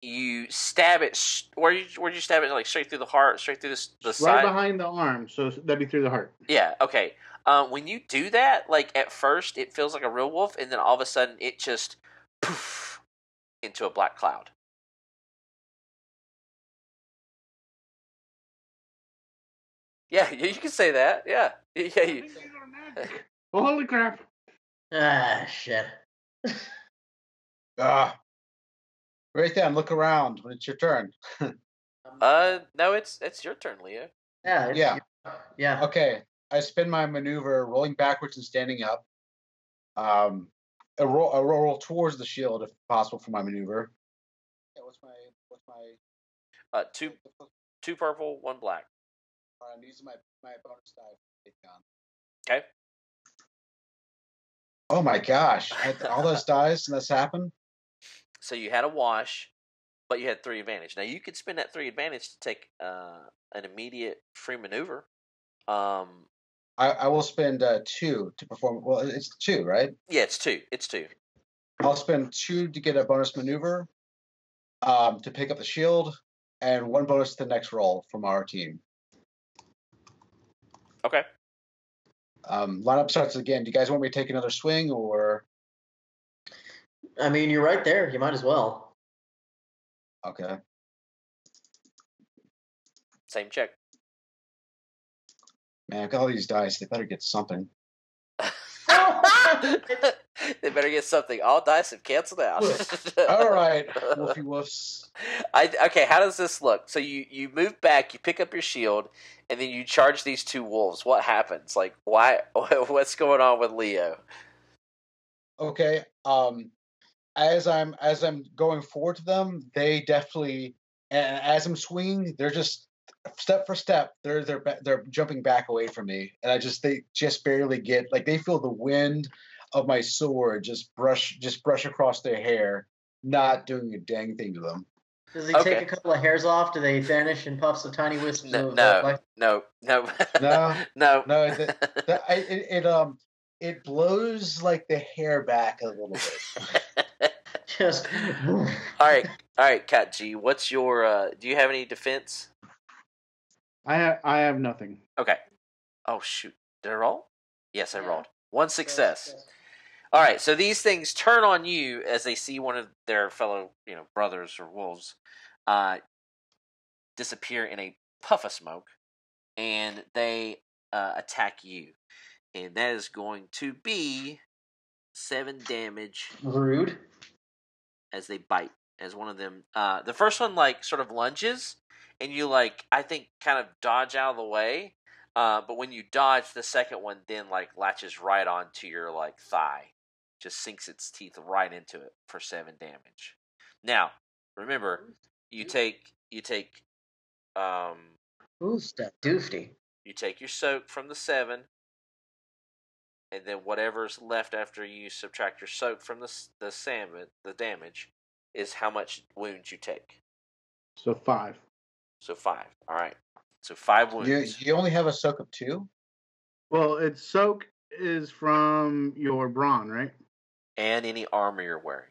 you stab it where you where you stab it like straight through the heart, straight through this the right side, right behind the arm. So that'd be through the heart. Yeah. Okay. Uh, when you do that, like at first it feels like a real wolf, and then all of a sudden it just poof into a black cloud. Yeah, you can say that. Yeah. yeah. You... Holy crap. Ah, shit. Ah. Raytheon, look around when it's your turn. uh, no, it's it's your turn, Leo. Yeah. It's, yeah. Yeah. Okay. I spin my maneuver, rolling backwards and standing up. Um, I roll, I roll towards the shield, if possible, for my maneuver. Yeah, what's my... What's my... Uh, two, two purple, one black. I'm using my, my bonus die. Okay. Oh my gosh. All those dies and this happened? So you had a wash, but you had three advantage. Now you could spend that three advantage to take uh, an immediate free maneuver. Um, I, I will spend uh, two to perform. Well, it's two, right? Yeah, it's two. It's two. I'll spend two to get a bonus maneuver um, to pick up the shield, and one bonus to the next roll from our team. Okay. Um, lineup starts again. Do you guys want me to take another swing, or? I mean, you're right there. You might as well. Okay. Same check. Man, I've got all these dice. They better get something. They better get something. All dice have canceled out. All right. Wolfy woofs. I, okay, how does this look? So you, you move back, you pick up your shield, and then you charge these two wolves. What happens? Like, why? What's going on with Leo? Okay. Um, as I'm as I'm going forward to them, they definitely, and as I'm swinging, they're just step for step. They're they're they're jumping back away from me, and I just they just barely get like they feel the wind of my sword just brush just brush across their hair, not doing a dang thing to them. Does he okay. take a couple of hairs off? Do they vanish in puffs of tiny wisps? No, no, no, no, no, no, no. The, the, I, it, it um it blows like the hair back a little bit. Just all right, all right, Kat G. What's your? Uh, do you have any defense? I have I have nothing. Okay. Oh shoot! Did I roll? Yes, I rolled one success. Yeah. All right, so these things turn on you as they see one of their fellow, you know, brothers or wolves uh, disappear in a puff of smoke, and they uh, attack you. And that is going to be seven damage. Rude. As they bite, as one of them. Uh, the first one, like, sort of lunges, and you, like, I think kind of dodge out of the way. Uh, but when you dodge, the second one then, like, latches right onto your, like, thigh. Just sinks its teeth right into it for seven damage. Now, remember, you take you take um who's that doofy? You take your soak from the seven, and then whatever's left after you subtract your soak from the the salmon, the damage is how much wounds you take. So five. So five. All right. So five wounds. You, you only have a soak of two? Well, it's soak is from your brawn, right? And any armor you're wearing.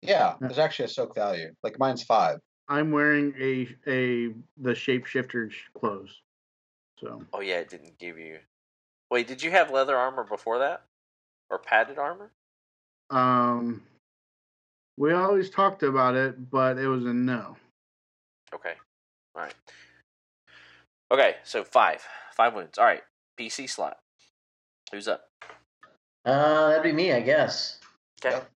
Yeah, there's actually a soak value. Like mine's five. I'm wearing a a the shapeshifter's clothes. So. Oh yeah, it didn't give you. Wait, did you have leather armor before that, or padded armor? Um, we always talked about it, but it was a no. Okay, all right. Okay, so five, five wounds. All right, P C slot. Who's up? Uh, that'd be me, I guess. Okay. Yep.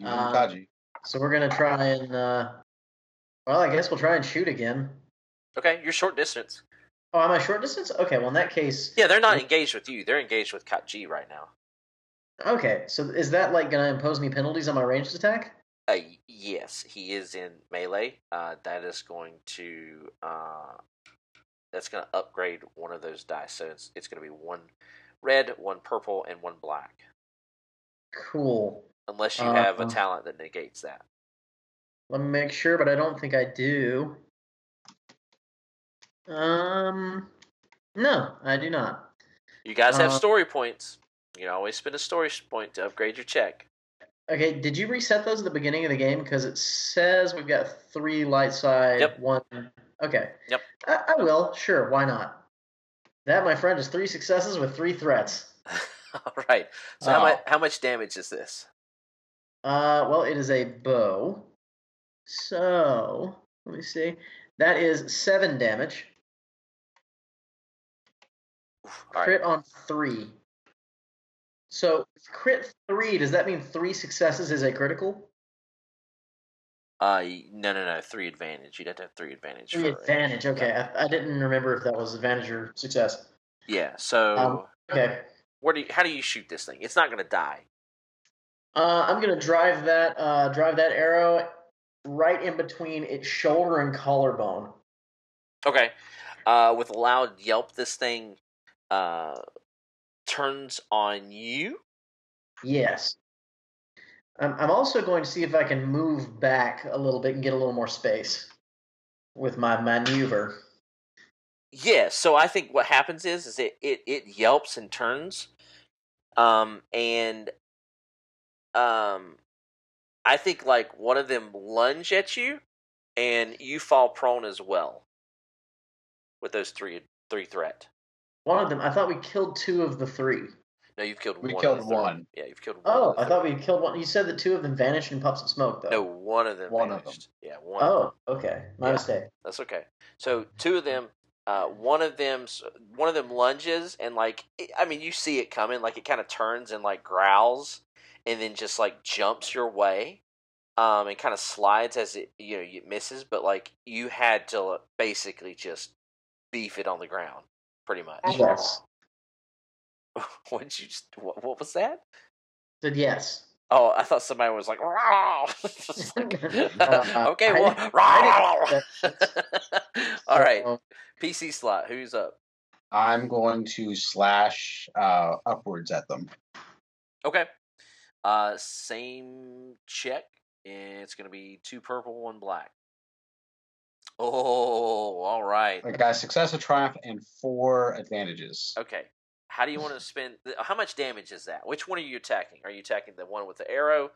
You um, Kaji. So we're gonna try and. Uh, well, I guess we'll try and shoot again. Okay, you're short distance. Oh, am I short distance? Okay, well in that case... Yeah, they're not engaged with you. They're engaged with Katjeet right now. Okay, so is that like going to impose me penalties on my ranged attack? Uh, yes, he is in melee. Uh, that is going to... Uh, that's going to upgrade one of those dice. So it's, it's going to be one red, one purple, and one black. Cool. Unless you uh, have a talent that negates that. Let me make sure, but I don't think I do. Um, no, I do not. You guys have uh, story points. You can always spend a story point to upgrade your check. Okay, did you reset those at the beginning of the game? Because it says we've got three light side, yep. one... Okay. Yep. I-, I will, sure, why not? That, my friend, is three successes with three threats. All right. So uh, how, much, how much damage is this? Uh, well, it is a bow. So, let me see. That is seven damage. All crit right. on three. So crit three, does that mean three successes is a critical? Uh, no, no, no. Three advantage. You'd have to have three advantage. Three for advantage. Range. Okay, yeah. I, I didn't remember if that was advantage or success. Yeah. So um, okay. Where do you, how do you shoot this thing? It's not going to die. Uh, I'm going to drive that. Uh, drive that arrow right in between its shoulder and collarbone. Okay. Uh, with a loud yelp, this thing uh, turns on you? Yes. Um, I'm also going to see if I can move back a little bit and get a little more space with my maneuver. Yeah, so I think what happens is is it, it, it yelps and turns. Um, and... um. I think, like, one of them lunge at you, and you fall prone as well with those three three threat. one of them. I thought we killed two of the three. No, you've killed we one. We killed one. Yeah, you've killed one. Oh, I thought we killed one. You said that two of them vanished in puffs of smoke, though. No, one of them one vanished. Of them. Yeah, one oh, of them. okay. My yeah, mistake. That's okay. So, two of them, uh, one of them, one of them lunges, and, like, it, I mean, you see it coming. Like, it kind of turns and, like, growls, and then just, like, jumps your way. Um, and kind of slides as it, you know, it misses. But, like, you had to basically just beef it on the ground, pretty much. Yes. What you? Just, what, what was that? Said yes. Oh, I thought somebody was like, like uh, okay, I well, I all right. So, P C slot, who's up? I'm going to slash uh, upwards at them. Okay. Uh, same check, and it's going to be two purple, one black. Oh, all right. I got success, a triumph, and four advantages. Okay. How do you want to spend... How much damage is that? Which one are you attacking? Are you attacking the one with the arrow?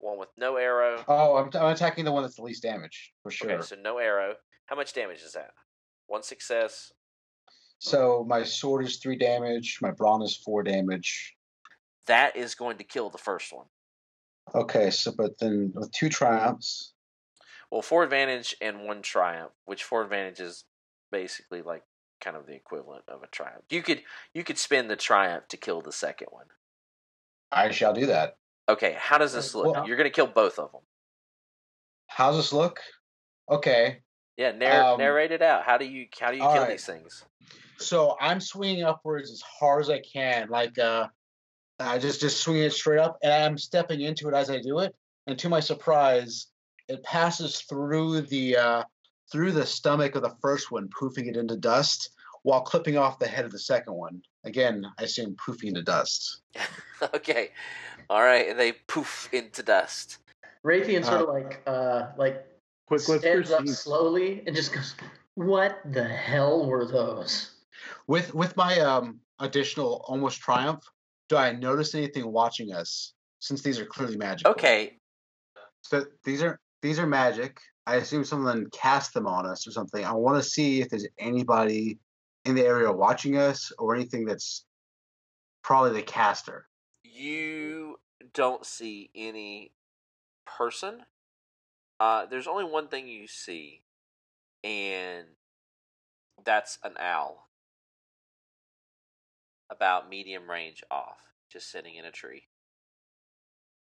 One with no arrow? Oh, I'm, I'm attacking the one that's the least damage, for sure. Okay, so no arrow. How much damage is that? One success. So my sword is three damage. My brawn is four damage. That is going to kill the first one. Okay, so but then with two triumphs... Well, four advantage and one triumph, which four advantage is basically like kind of the equivalent of a triumph. You could you could spend the triumph to kill the second one. I shall do that. Okay, how does this look? Well, you're going to kill both of them. How's this look? Okay. Yeah, narr- um, narrate it out. How do you how do you kill right. these things? So I'm swinging upwards as hard as I can. Like uh, I just just swing it straight up, and I'm stepping into it as I do it. And to my surprise, it passes through the. Uh, through the stomach of the first one, poofing it into dust, while clipping off the head of the second one. Again, I assume poofing into dust. Okay. All right, and they poof into dust. Raytheon sort uh, of like uh, like quick stands up slowly and just goes, what the hell were those? With with my um, additional almost triumph, do I notice anything watching us, since these are clearly magic? Okay. So these are these are magic. I assume someone cast them on us or something. I want to see if there's anybody in the area watching us or anything that's probably the caster. You don't see any person. Uh, there's only one thing you see, and that's an owl. About medium range off, just sitting in a tree.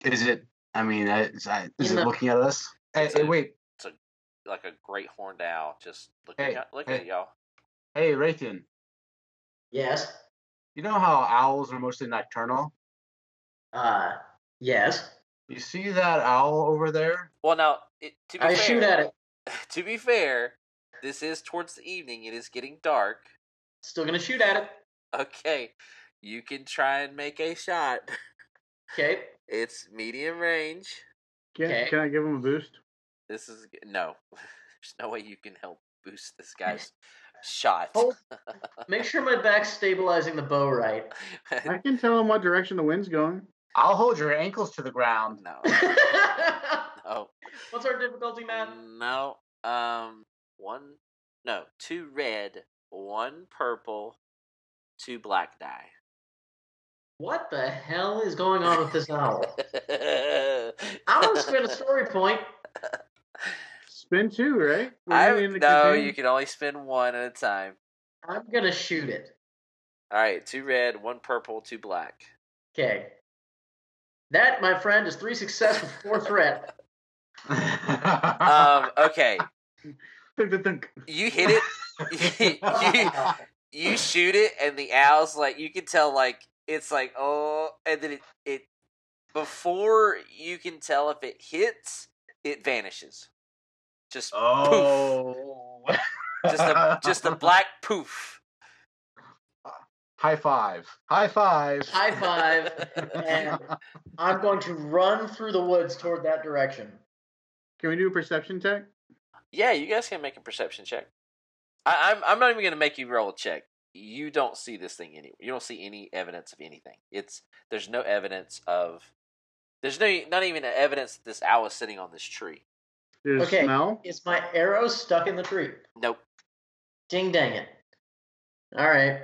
Is it, I mean, is, I, is it looking at us? Hey, hey, wait. Like a great horned owl, just looking, hey, at, looking hey. at y'all. Hey, Raytheon. Yes? You know how owls are mostly nocturnal? Uh, yes. You see that owl over there? Well, now, it, to be I fair... I shoot at it. To be fair, this is towards the evening. It is getting dark. Still gonna shoot at it. Okay. You can try and make a shot. Okay. It's medium range. Can, okay. can I give him a boost? This is... No. There's no way you can help boost this guy's shot. Hold, make sure my back's stabilizing the bow right. I can tell him what direction the wind's going. I'll hold your ankles to the ground. No. No. What's our difficulty, Matt? No. Um, one... No. Two red, one purple, two black die. What the hell is going on with this owl? I'm going to spend a story point. Spin two, right? I, no, campaign? You can only spin one at a time. I'm gonna shoot it. All right, two red, one purple, two black. Okay. That, my friend, is three success with four threat. um. Okay. You hit it. you, you shoot it, and the owl's like, you can tell, like it's like, oh, and then it, it before you can tell if it hits. It vanishes, just oh. poof, just a just a black poof. High five! High five! High five! And I'm going to run through the woods toward that direction. Can we do a perception check? Yeah, you guys can make a perception check. I, I'm I'm not even going to make you roll a check. You don't see this thing anywhere. You don't see any evidence of anything. It's there's no evidence of. There's no, not even evidence that this owl is sitting on this tree. There's okay, smell? Is my arrow stuck in the tree? Nope. Ding dang it. All right.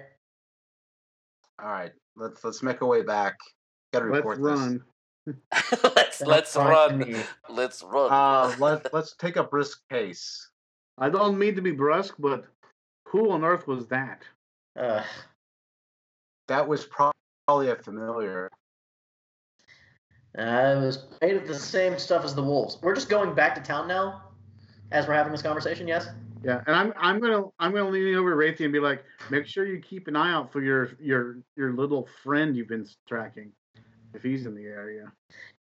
All right, let's let's make our way back. Gotta report let's this. let's let's run. let's run. Let's uh, run. Let let's take a brisk pace. I don't mean to be brusque, but who on earth was that? Uh, that was probably a familiar. Uh, it was made of the same stuff as the wolves. We're just going back to town now, as we're having this conversation. Yes. Yeah, and I'm I'm gonna I'm gonna lean over Raytheon and be like, make sure you keep an eye out for your your your little friend you've been tracking, if he's in the area.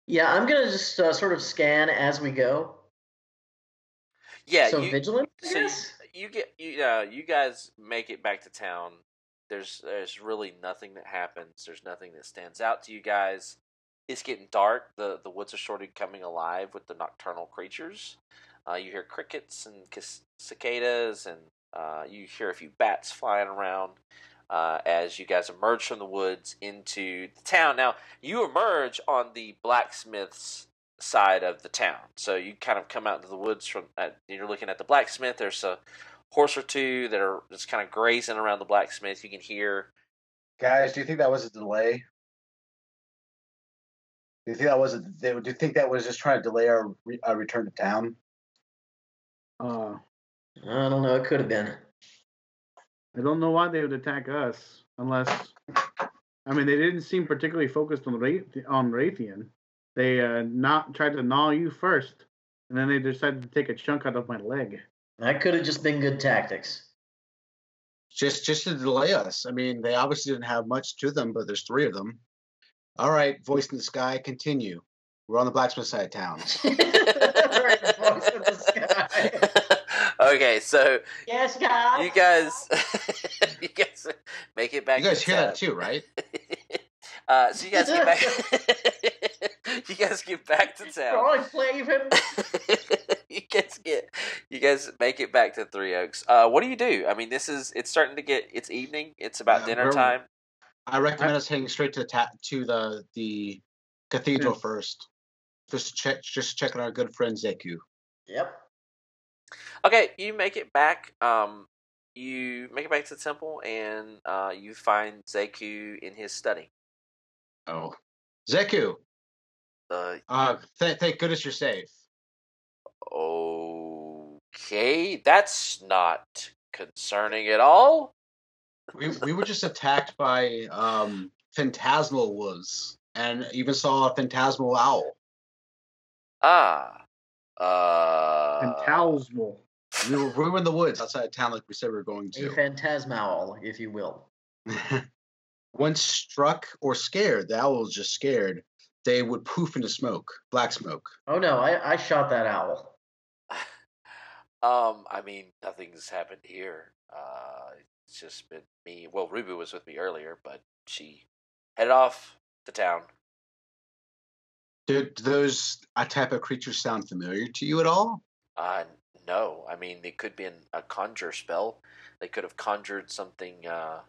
Yeah, I'm gonna just uh, sort of scan as we go. Yeah, so you, vigilant. I guess? So you get you uh, you guys make it back to town. There's there's really nothing that happens. There's nothing that stands out to you guys. It's getting dark. The the woods are sort of coming alive with the nocturnal creatures. Uh, you hear crickets and cicadas, and uh, you hear a few bats flying around uh, as you guys emerge from the woods into the town. Now, you emerge on the blacksmith's side of the town. So you kind of come out into the woods from. Uh, you're looking at the blacksmith. There's a horse or two that are just kind of grazing around the blacksmith. You can hear. Guys, do you think that was a delay? Do you think that was a, do you think that was just trying to delay our, re, our return to town? Uh, I don't know. It could have been. I don't know why they would attack us, unless I mean they didn't seem particularly focused on Raytheon. On Raytheon. They uh, not tried to gnaw you first, and then they decided to take a chunk out of my leg. That could have just been good tactics. Just, just to delay us. I mean, they obviously didn't have much to them, but there's three of them. All right, voice in the sky, continue. We're on the blacksmith side of town. Voice in the sky. Okay, so yes, guys. You guys, you guys make it back. You guys hear that too, right? uh, so you guys get back. You guys get back to town. God, believe him. You guys get. You guys make it back to Three Oaks. Uh, what do you do? I mean, this is. It's starting to get. It's evening. It's about yeah, dinner time. I recommend I, us heading straight to the ta- to the the cathedral yeah. first. Just check. Just checking our good friend Zeku. Yep. Okay, you make it back. Um, you make it back to the temple, and uh, you find Zeku in his study. Oh, Zeku! Uh, uh th- thank goodness you're safe. Okay, that's not concerning at all. We we were just attacked by um phantasmal wolves, and even saw a phantasmal owl. Ah. Uh, phantasmal. We were, we were in the woods outside of town, like we said we were going to. A phantasmal, if you will. Once struck or scared, the owl was just scared. They would poof into smoke, black smoke. Oh no, I, I shot that owl. um, I mean, nothing's happened here. Uh, it's just been me. Well, Ruby was with me earlier, but she headed off to town. Do those type of creatures sound familiar to you at all? Uh, no. I mean, they could be in a conjure spell. They could have conjured something, uh...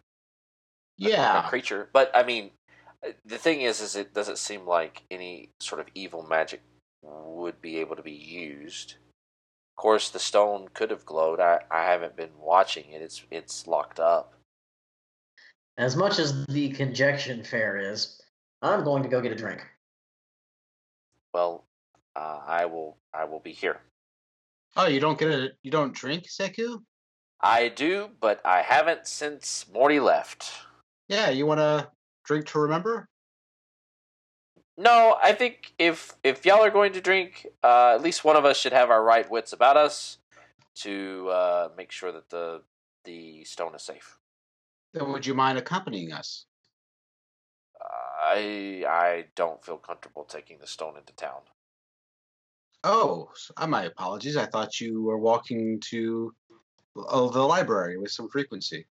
Yeah. A, a creature. But, I mean, the thing is, is it doesn't seem like any sort of evil magic would be able to be used. Of course, the stone could have glowed. I, I haven't been watching it. It's, it's locked up. As much as the conjecture fair is, I'm going to go get a drink. Well, uh, I will. I will be here. Oh, you don't get a. You don't drink, Zeku? I do, but I haven't since Morty left. Yeah, you want to drink to remember? No, I think if if y'all are going to drink, uh, at least one of us should have our right wits about us to uh, make sure that the the stone is safe. Then would you mind accompanying us? I I don't feel comfortable taking the stone into town. Oh, my apologies. I thought you were walking to uh, the library with some frequency.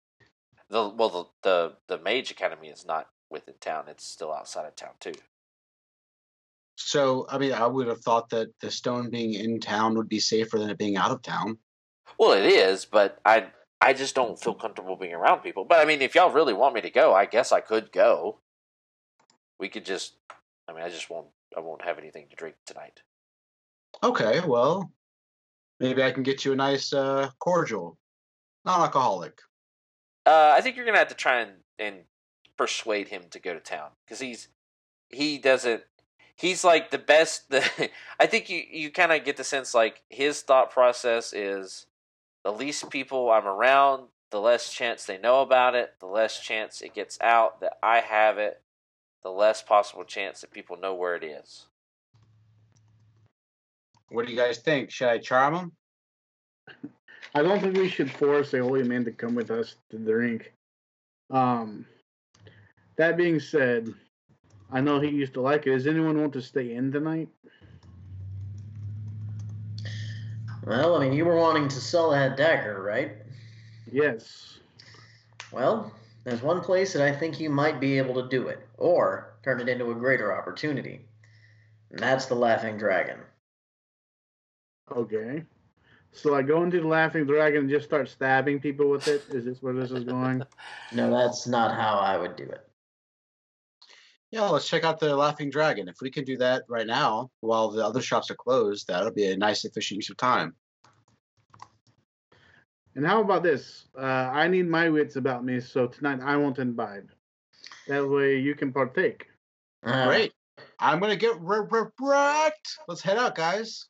The well, the, the the Mage Academy is not within town. It's still outside of town too. So, I mean, I would have thought that the stone being in town would be safer than it being out of town. Well, it is, but I I just don't feel comfortable being around people. But I mean, if y'all really want me to go, I guess I could go. We could just, I mean, I just won't, I won't have anything to drink tonight. Okay, well, maybe I can get you a nice uh, cordial. Non-alcoholic. Uh, I think you're going to have to try and, and persuade him to go to town, because he's he doesn't. He's like the best. The I think you you kind of get the sense like his thought process is the least people I'm around, the less chance they know about it, the less chance it gets out that I have it, the less possible chance that people know where it is. What do you guys think? Should I charm him? I don't think we should force the holy man to come with us to drink. Um, that being said, I know he used to like it. Does anyone want to stay in tonight? Well, I mean, you were wanting to sell that dagger, right? Yes. Well, there's one place that I think you might be able to do it, or turn it into a greater opportunity. And that's the Laughing Dragon. Okay. So I go into the Laughing Dragon and just start stabbing people with it? Is this where this is going? No, that's not how I would do it. Yeah, let's check out the Laughing Dragon. If we can do that right now, while the other shops are closed, that'll be a nice, efficient use of time. And how about this? Uh, I need my wits about me, so tonight I won't imbibe. That way you can partake. Uh, Great. I'm going to get wrecked. Let's head out, guys.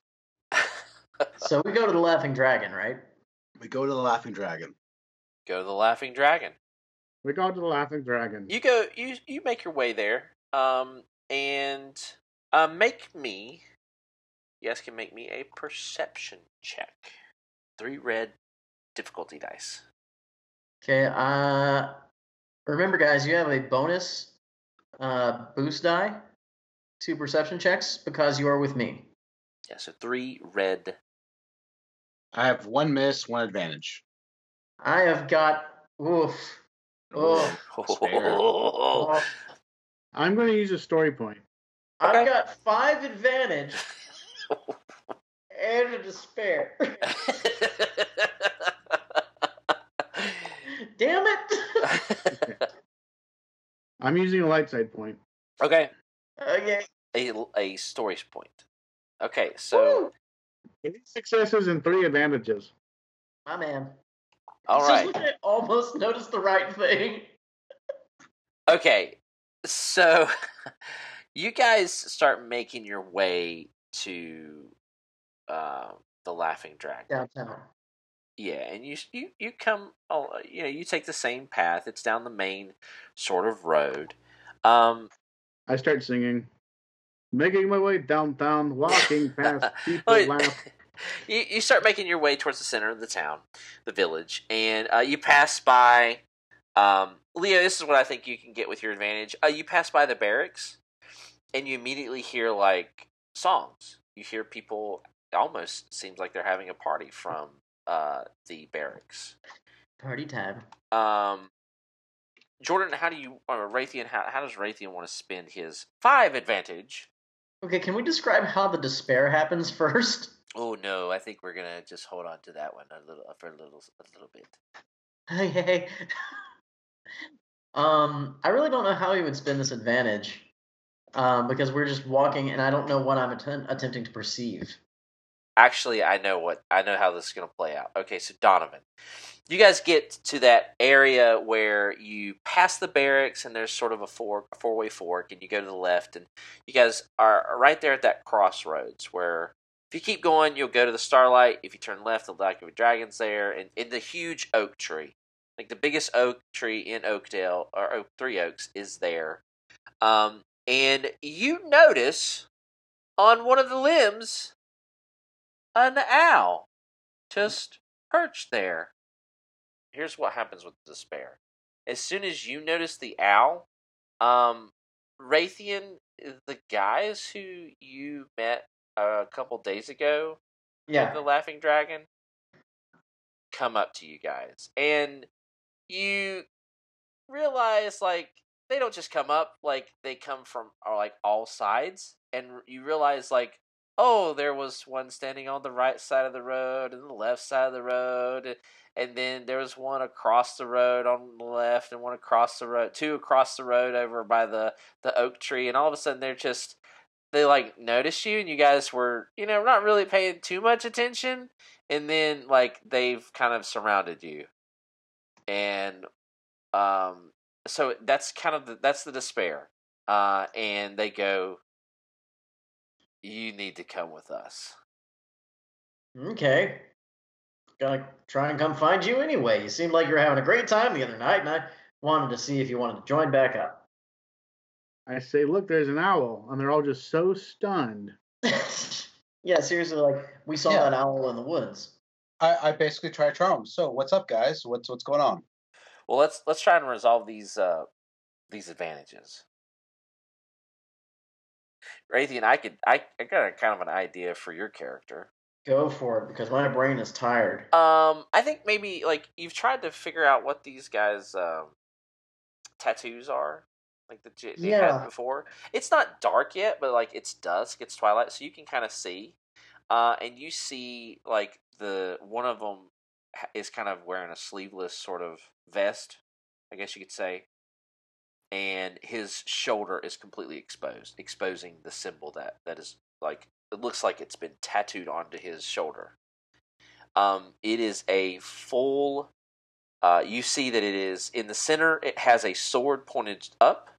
So we go to the Laughing Dragon, right? We go to the Laughing Dragon. Go to the Laughing Dragon. We go to the Laughing Dragon. You go. You you make your way there, um, and uh, make me. You guys can make me a perception check. Three red difficulty dice. Okay. Uh, remember, guys, you have a bonus uh, boost die to perception checks because you are with me. Yeah. So three red. I have one miss, one advantage. I have got oof. Oh. Oh. I'm going to use a story point. I've okay. got five advantage and a despair. Damn it! Okay. I'm using a light side point. Okay. Okay. A, a story point. Okay, so eight successes and three advantages. My man. All right. I almost noticed the right thing. Okay, so you guys start making your way to uh, the Laughing Dragon downtown. Yeah, and you you you come, you know, you take the same path. It's down the main sort of road. Um, I start singing, making my way downtown, walking past people laughing. You, you start making your way towards the center of the town, the village, and uh, you pass by, um, Leo, this is what I think you can get with your advantage. Uh, you pass by the barracks, and you immediately hear, like, songs. You hear people, it almost seems like they're having a party from uh, the barracks. Party time. Um, Jordan, how do you, or Raytheon, how, how does Raytheon want to spend his five advantage? Okay, can we describe how the despair happens first? Oh no! I think we're gonna just hold on to that one a little for a little a little bit. Hey, hey. um, I really don't know how you would spend this advantage, um, because we're just walking, and I don't know what I'm att- attempting to perceive. Actually, I know what I know how this is gonna play out. Okay, so Donovan, you guys get to that area where you pass the barracks, and there's sort of a fork, a four-way fork, and you go to the left, and you guys are right there at that crossroads where. If you keep going, you'll go to the Starlight. If you turn left, the Laughing Dragon's there. And in the huge oak tree, like the biggest oak tree in Oakdale, or Oak, Three Oaks, is there. Um, and you notice on one of the limbs, an owl just perched there. Here's what happens with despair. As soon as you notice the owl, um, Raytheon, the guys who you met a couple days ago, yeah, with the Laughing Dragon, come up to you guys, and you realize, like, they don't just come up, like, they come from, like, all sides, and you realize, like, oh, there was one standing on the right side of the road, and the left side of the road, and then there was one across the road on the left, and one across the road, two across the road over by the, the oak tree, and all of a sudden, they're just They, like, noticed you, and you guys were, you know, not really paying too much attention. And then, like, they've kind of surrounded you. And um, so that's kind of the, that's the despair. Uh, and they go, you need to come with us. Okay. Gonna try and come find you anyway. You seemed like you were having a great time the other night, and I wanted to see if you wanted to join back up. I say, look, there's an owl, and they're all just so stunned. Yeah, seriously, like, we saw yeah. that owl in the woods. I, I basically try to charm them. So, what's up, guys? What's what's going on? Well, let's let's try and resolve these uh, these advantages. Raytheon, I could I, I got a kind of an idea for your character. Go for it, because my brain is tired. Um, I think maybe like you've tried to figure out what these guys' um, tattoos are, like the they yeah. had before. It's not dark yet, but like it's dusk, it's twilight, so you can kind of see. Uh, and you see like the one of them is kind of wearing a sleeveless sort of vest, I guess you could say, and his shoulder is completely exposed, exposing the symbol that that is like. It looks like it's been tattooed onto his shoulder. Um, it is a full... Uh, you see that it is... In the center, it has a sword pointed up.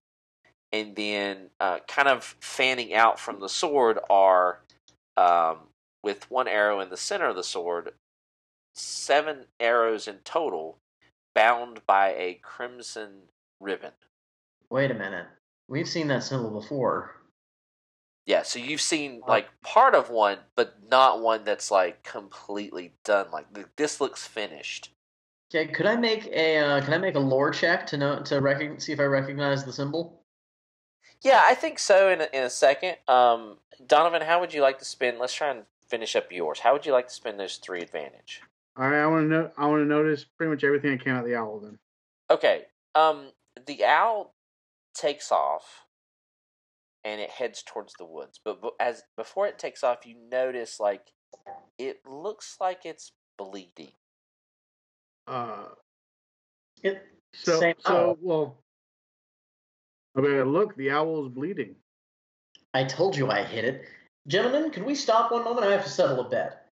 And then uh, kind of fanning out from the sword are... Um, with one arrow in the center of the sword, seven arrows in total, bound by a crimson ribbon. Wait a minute. We've seen that symbol before. Yeah, so you've seen, like, part of one, but not one that's, like, completely done. Like, this looks finished. Okay, could I make a uh, can I make a lore check to know to rec- see if I recognize the symbol? Yeah, I think so in a, in a second. Um, Donovan, how would you like to spend... Let's try and finish up yours. How would you like to spend those three advantage? All right, I want to no- I want to notice pretty much everything I can out the owl, then. Okay, um, the owl takes off. And it heads towards the woods. But as before it takes off, you notice, like, it looks like it's bleeding. Uh, it, so, same so well, I mean, look, the owl's bleeding. I told you I hit it. Gentlemen, can we stop one moment? I have to settle a bet.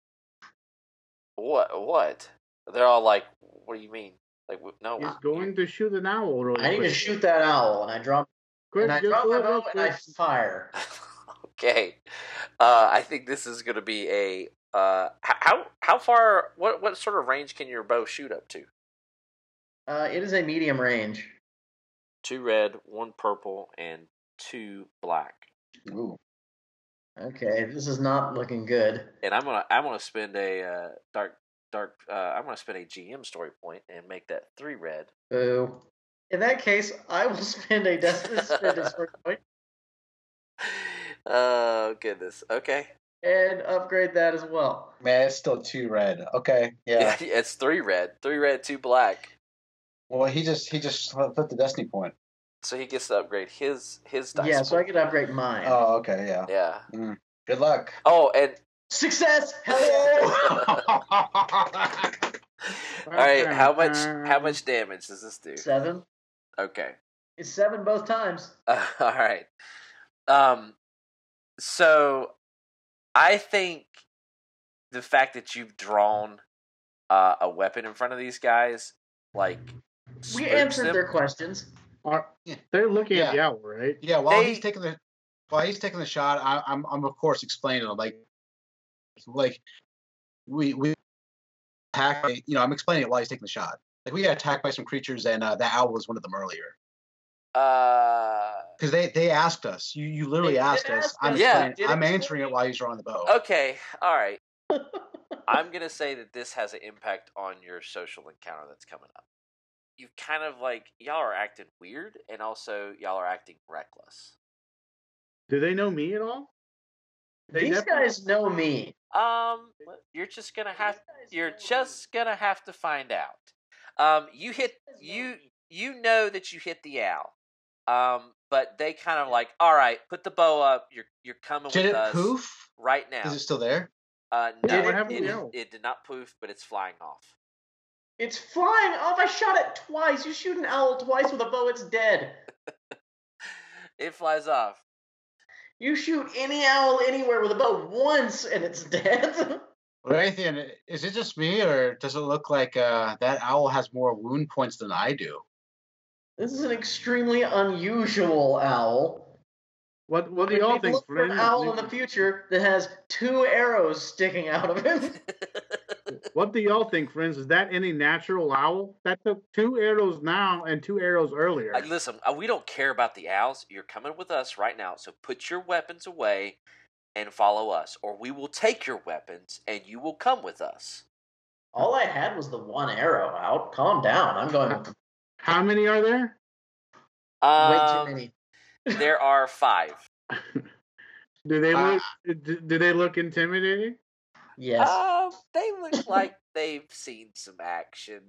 What? What? They're all like, what do you mean? Like, no. He's going to shoot an owl. Really I quick. need to shoot that owl, and I drop Quick, and I drop my bow and I fire. Okay, uh, I think this is going to be a uh, how how far what what sort of range can your bow shoot up to? Uh, it is a medium range. Two red, one purple, and two black. Ooh. Okay, this is not looking good. And I'm gonna I'm gonna spend a uh, dark dark. Uh, I'm gonna spend a G M story point and make that three red. Boo. In that case, I will spend a destiny point. Oh, goodness. Okay. And upgrade that as well. Man, it's still two red. Okay, yeah. yeah. It's three red. Three red, two black. Well, he just he just flipped the destiny point. So he gets to upgrade his, his dice. Yeah, point. So I could upgrade mine. Oh, okay, yeah. Yeah. Mm. Good luck. Oh, and... Success! Hell yeah! All right, how much how much damage does this do? Seven. Okay. It's seven both times. Uh, all right. Um, so I think the fact that you've drawn uh, a weapon in front of these guys, like we answered them. Their questions. Are, they're looking yeah. at the owl, right? Yeah. While they, he's taking the while he's taking the shot, I, I'm I'm of course explaining it. Like like we we attack. You know, I'm explaining it while he's taking the shot. Like, we got attacked by some creatures, and uh, that owl was one of them earlier. Because uh, they, they asked us. You you literally asked us. us. I'm, yeah, I'm answering it while he's drawing the bow. Okay, all right. I'm going to say that this has an impact on your social encounter that's coming up. You kind of, like, y'all are acting weird, and also y'all are acting reckless. Do they know me at all? They These definitely... guys know me. Um, you're just gonna have you're just gonna have to find out. Um, you hit you you know that you hit the owl. Um, but they kind of like, all right, put the bow up. You're you're coming did with us. Did it poof? Right now. Is it still there? Uh, no, did it, it, it, it did not poof, but it's flying off. It's flying off. I shot it twice. You shoot an owl twice with a bow, it's dead. It flies off. You shoot any owl anywhere with a bow once, and it's dead. Raytheon, is it just me, or does it look like uh, that owl has more wound points than I do? This is an extremely unusual owl. What What do y'all think? Look for an owl in the future that has two arrows sticking out of it. What do y'all think, friends? Is that any natural owl? That took two arrows now and two arrows earlier. I, listen, we don't care about the owls. You're coming with us right now, so put your weapons away and follow us, or we will take your weapons and you will come with us. All I had was the one arrow out. Calm down. I'm going. How many are there? Um, Way too many. There are five. do they uh, look? Do, do they look intimidating? Yes. Uh, they look like they've seen some action.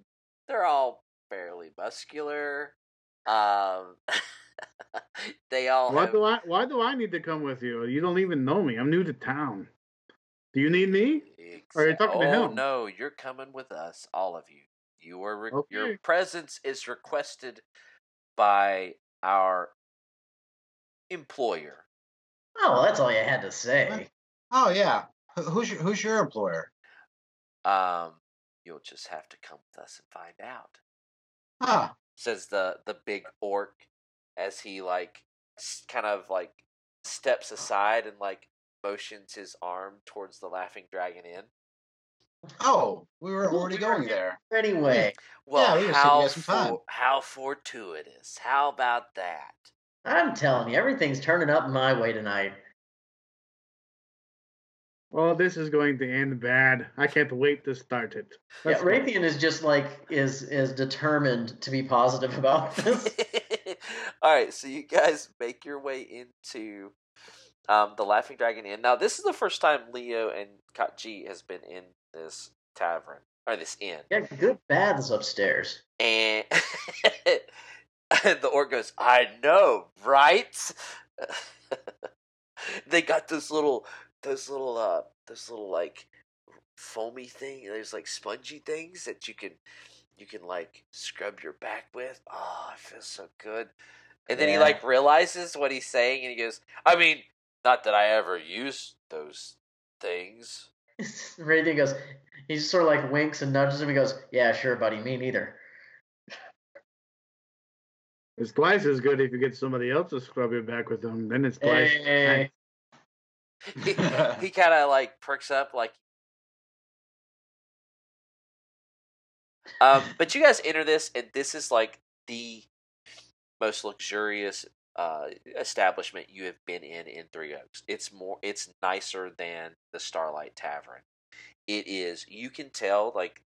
They're all fairly muscular. Um, they all. Why have... do I? Why do I need to come with you? You don't even know me. I'm new to town. Do you need me? Exactly. Or are you talking oh, to him? No, you're coming with us, all of you. You are re- okay. Your presence is requested by our employer. Oh, well, that's all you had to say. What? Oh, yeah. Who's your, who's your employer? Um, you'll just have to come with us and find out. Huh. Says the, the big orc as he, like, kind of, like, steps aside and, like, motions his arm towards the Laughing Dragon Inn. Oh, we were already going there. Anyway. Well, yeah, we how, for, how fortuitous. How about that? I'm telling you, everything's turning up my way tonight. Well, this is going to end bad. I can't wait to start it. Yeah, Raytheon is just like, is is determined to be positive about this. All right, so you guys make your way into... Um, the Laughing Dragon Inn. Now, this is the first time Leo and Katjeet has been in this tavern, or this inn. Yeah, good baths upstairs. And the orc goes, I know, right? They got those little, those little, uh, those little, like, foamy thing. There's, like, spongy things that you can, you can, like, scrub your back with. Oh, it feels so good. And then yeah. He, like, realizes what he's saying, and he goes, I mean... Not that I ever use those things. Raytheon goes, he just sort of like winks and nudges him. He goes, yeah, sure, buddy. Me neither. It's twice as good if you get somebody else to scrub your back with them. Then it's twice. Hey. He, he kind of like perks up like. Um, but you guys enter this, and this is like the most luxurious Uh, establishment you have been in in Three Oaks. It's more. It's nicer than the Starlight Tavern. It is. You can tell, like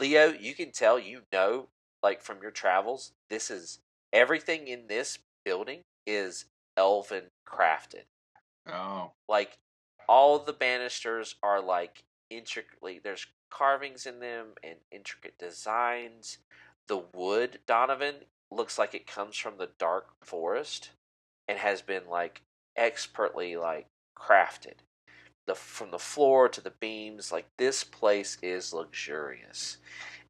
Leo. You can tell. You know, like from your travels, this is everything in this building is elven crafted. Oh, like all the banisters are like intricately. There's carvings in them and intricate designs. The wood, Donovan. Looks like it comes from the dark forest and has been like expertly like crafted the from the floor to the beams. Like this place is luxurious,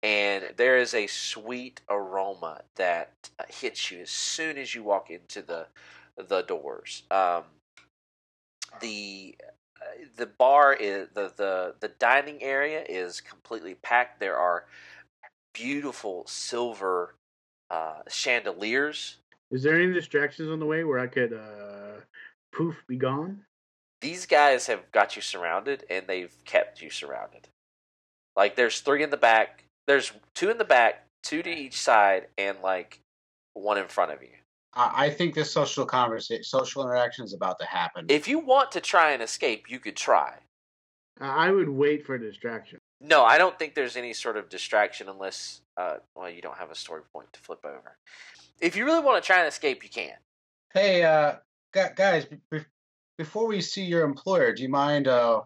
and there is a sweet aroma that hits you as soon as you walk into the the doors. Um, the the bar is the the the dining area is completely packed. There are beautiful silver. Uh, chandeliers. Is there any distractions on the way where I could uh, poof be gone? These guys have got you surrounded, and they've kept you surrounded. Like there's three in the back, there's two in the back, two to each side, and like one in front of you. I, I think this social conversation, social interaction is about to happen. If you want to try and escape, you could try. I would wait for a distraction. No, I don't think there's any sort of distraction unless, uh, well, you don't have a story point to flip over. If you really want to try and escape, you can. Hey, uh, guys, be- before we see your employer, do you mind, uh,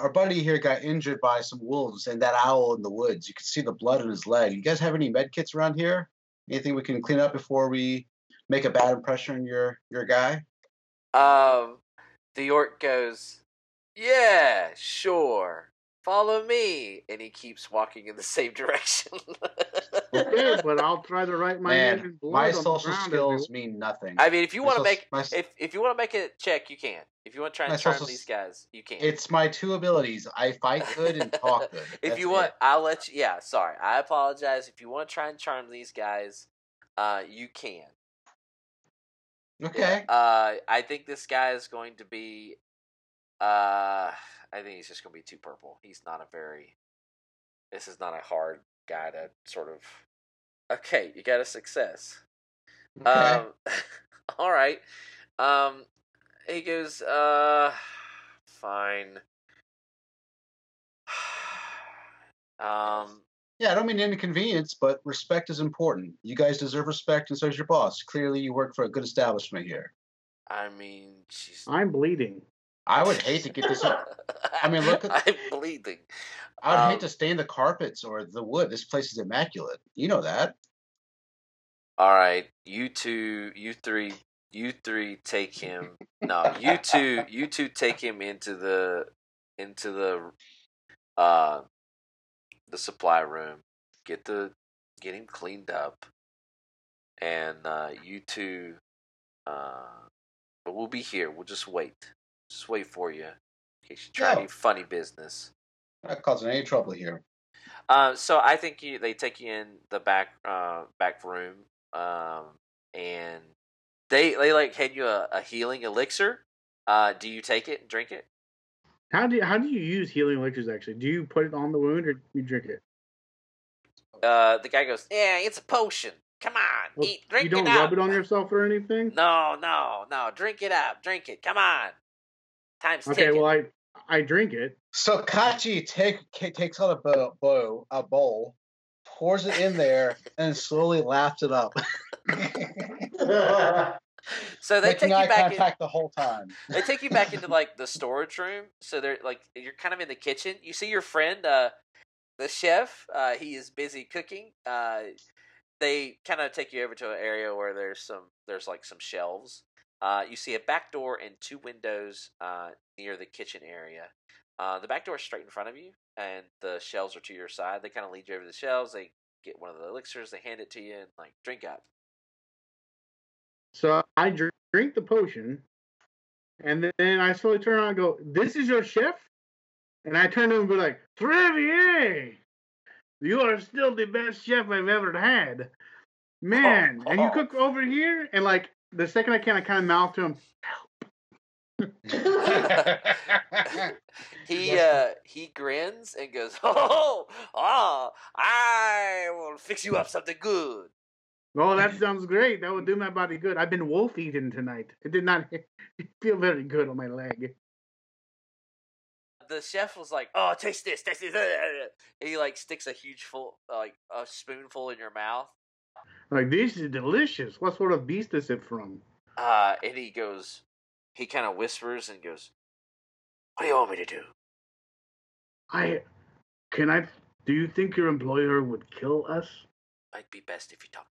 our buddy here got injured by some wolves and that owl in the woods. You can see the blood on his leg. You guys have any med kits around here? Anything we can clean up before we make a bad impression on your, your guy? Um, the orc goes, yeah, sure. Follow me, and he keeps walking in the same direction. Okay, but I'll try to write my Man, name in blood. My social skills mean nothing. I mean, if you want to make my, if if you want to make a check, you can. If you want to try and charm social, these guys, you can. It's my two abilities: I fight good and talk good. If That's you want, it. I'll let you. Yeah, sorry, I apologize. If you want to try and charm these guys, Uh, you can. Okay. Uh, I think this guy is going to be. Uh, I think he's just going to be too purple. He's not a very. This is not a hard guy to sort of. Okay, you got a success. Okay. Um, all right. Um, he goes, uh, fine. um, yeah, I don't mean inconvenience, but respect is important. You guys deserve respect, and so does your boss. Clearly, you work for a good establishment here. I mean, she's... I'm bleeding. I would hate to get this up. I mean, look at... I'm bleeding. I would um, hate to stain the carpets or the wood. This place is immaculate. You know that. All right, you two, you three, you three take him. No, you two, you two take him into the into the uh the supply room. Get the get him cleaned up, and uh, you two. Uh, but we'll be here. We'll just wait. Just wait for you. In case you try no. any funny business. Not causing any trouble here. Uh, so I think you, they take you in the back uh, back room, um, and they they like hand you a, a healing elixir. Uh, do you take it and drink it? How do you, how do you use healing elixirs? Actually, do you put it on the wound or do you drink it? Uh, the guy goes, "Yeah, it's a potion. Come on, well, eat, drink it up." You don't rub it on yourself or anything? No, no, no. Drink it up. Drink it. Come on. Time's okay. Ticking. Well, I. I drink it. So Katjeet take, takes out a bowl, bowl, a bowl, pours it in there, and slowly laps it up. So they Making take you eye back in, the whole time. They take you back into like the storage room. So they're like you're kind of in the kitchen. You see your friend, uh, the chef. Uh, he is busy cooking. Uh, they kind of take you over to an area where there's some there's like some shelves. Uh, you see a back door and two windows uh, near the kitchen area. Uh, the back door is straight in front of you, and the shelves are to your side. They kind of lead you over the shelves. They get one of the elixirs. They hand it to you and, like, drink up. So I drink the potion, and then I slowly turn around and go, "This is your chef?" And I turn to him and be like, "Trevier, you are still the best chef I've ever had. Man, oh, oh. and you cook over here?" And, like, the second I can, I kind of mouth to him, "Help." he uh, he grins and goes, "Oh, oh, I will fix you up something good." Oh, that sounds great. That would do my body good. I've been wolf eating tonight. It did not feel very good on my leg. The chef was like, "Oh, taste this, taste this." And he like sticks a huge full, like a spoonful in your mouth. Like, "This is delicious. What sort of beast is it from?" Uh, and he goes, he kind of whispers and goes, "What do you want me to do?" I, can I, do you think your employer would kill us? Might be best if you talk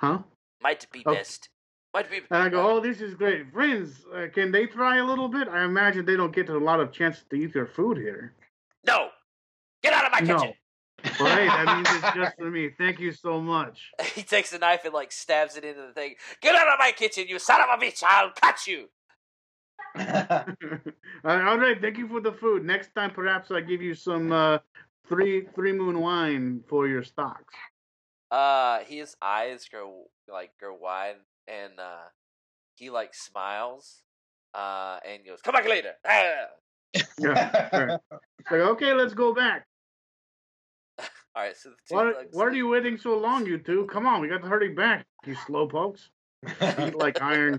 to him. Huh? Might be okay. best. Might be. And I go, "Oh, this is great. Friends, uh, can they try a little bit? I imagine they don't get a lot of chances to eat their food here." "No! Get out of my kitchen!" No. Right, that means it's just for me. Thank you so much. He takes the knife and, like, stabs it into the thing. "Get out of my kitchen, you son of a bitch! I'll cut you!" "All right, thank you for the food. Next time, perhaps I give you some uh, three three moon wine for your stocks." Uh, his eyes grow, like, grow wide, and uh, he, like, smiles uh, and goes, "Come back later!" Yeah, sure. Like, okay, let's go back. All right, so the two what, what are you waiting so long, you two? Come on, we got to hurry back, you slowpokes. Eat like iron,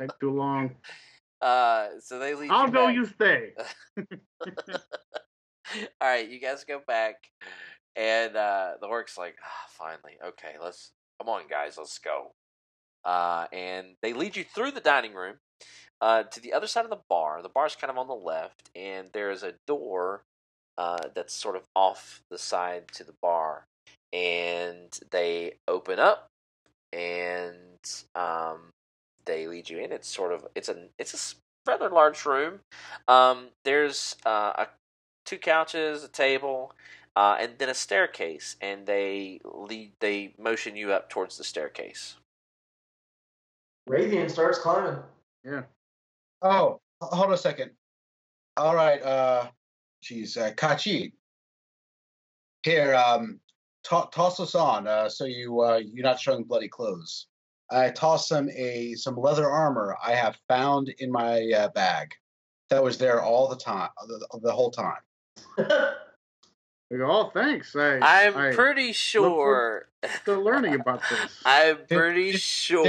take too long. Uh, so they leave. I'll go, you stay. All right, you guys go back, and uh, the orc's like, "Oh, finally, okay, let's come on, guys, let's go." Uh, and they lead you through the dining room uh, to the other side of the bar. The bar's kind of on the left, and there is a door. Uh, that's sort of off the side to the bar, and they open up, and um, they lead you in. It's sort of it's a it's a rather large room. Um, there's uh, a, two couches, a table, uh, and then a staircase, and they lead they motion you up towards the staircase. Raytheon starts climbing. Yeah. Oh, hold on a second. All right. Uh... She's uh, Katjeet. Here, um, to- toss us on, uh, so you uh, you're not showing bloody clothes. I tossed them a some leather armor I have found in my uh, bag that was there all the time, the, the whole time. They go, oh, thanks. I, I'm I pretty sure. Still learning about this. I'm pretty sure.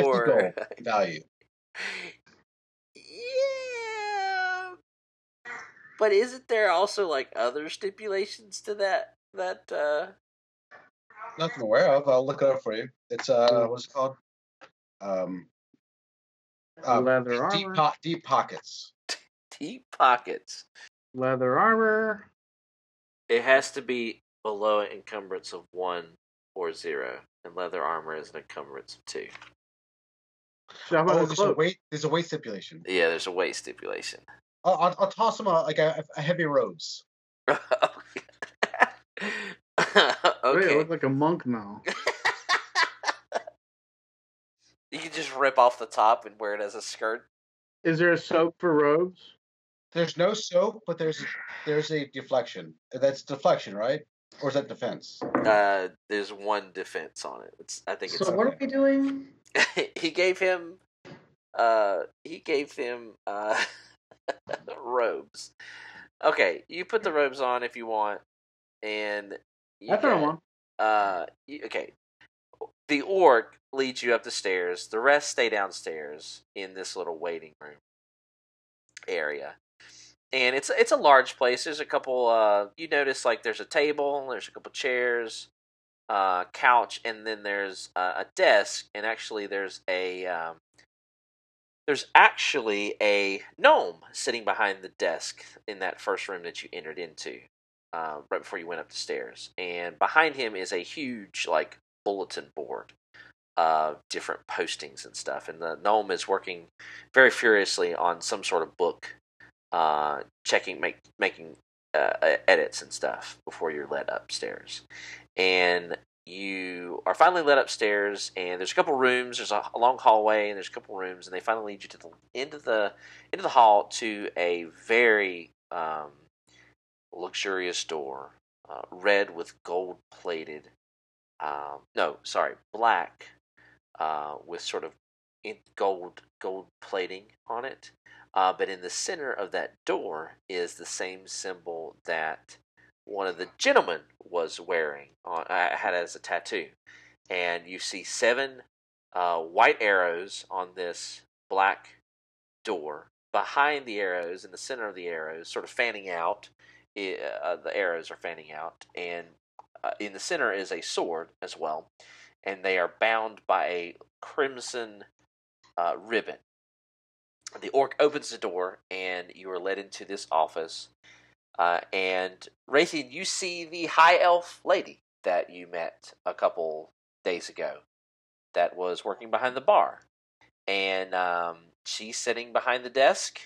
fifty gold value. Yeah. But isn't there also like other stipulations to that? That uh... Nothing aware of. I'll look it up for you. It's uh, what's it called? Um, um leather deep armor. Po- deep pockets. Deep pockets. Leather armor. It has to be below an encumbrance of one or zero, and leather armor is an encumbrance of two. Oh, there's a weight. There's a weight stipulation. Yeah, there's a weight stipulation. I'll, I'll, I'll toss them a, like a, a heavy robes. Okay. Okay. Wait, I look like a monk now. You can just rip off the top and wear it as a skirt. Is there a soap for robes? There's no soap, but there's there's a deflection. That's deflection, right? Or is that defense? Uh, there's one defense on it. It's, I think. So it's So what okay. are we doing? he gave him, uh, he gave him uh, robes. Okay, you put the robes on if you want, and you I put them on. Uh, you, okay. The orc leads you up the stairs. The rest stay downstairs in this little waiting room area. And it's it's a large place. There's a couple, uh, you notice, like, there's a table, there's a couple chairs, uh, couch, and then there's uh, a desk, and actually there's a, um, there's actually a gnome sitting behind the desk in that first room that you entered into, uh, right before you went up the stairs. And behind him is a huge, like, bulletin board of different postings and stuff. And the gnome is working very furiously on some sort of book, uh, checking, make, making uh, edits and stuff before you're led upstairs. And you are finally led upstairs, and there's a couple rooms, there's a long hallway, and there's a couple rooms, and they finally lead you to the end of the, end of the hall to a very um, luxurious door, uh, red with gold-plated, um, no, sorry, black uh, with sort of in gold, gold plating on it. Uh, but in the center of that door is the same symbol that one of the gentlemen was wearing, on, uh, had as a tattoo. And you see seven uh, white arrows on this black door. Behind the arrows, in the center of the arrows, sort of fanning out, uh, the arrows are fanning out. And uh, in the center is a sword as well. And they are bound by a crimson uh, ribbon. The orc opens the door, and you are led into this office. Uh, and, Raytheon, you see the high elf lady that you met a couple days ago that was working behind the bar. And um, she's sitting behind the desk,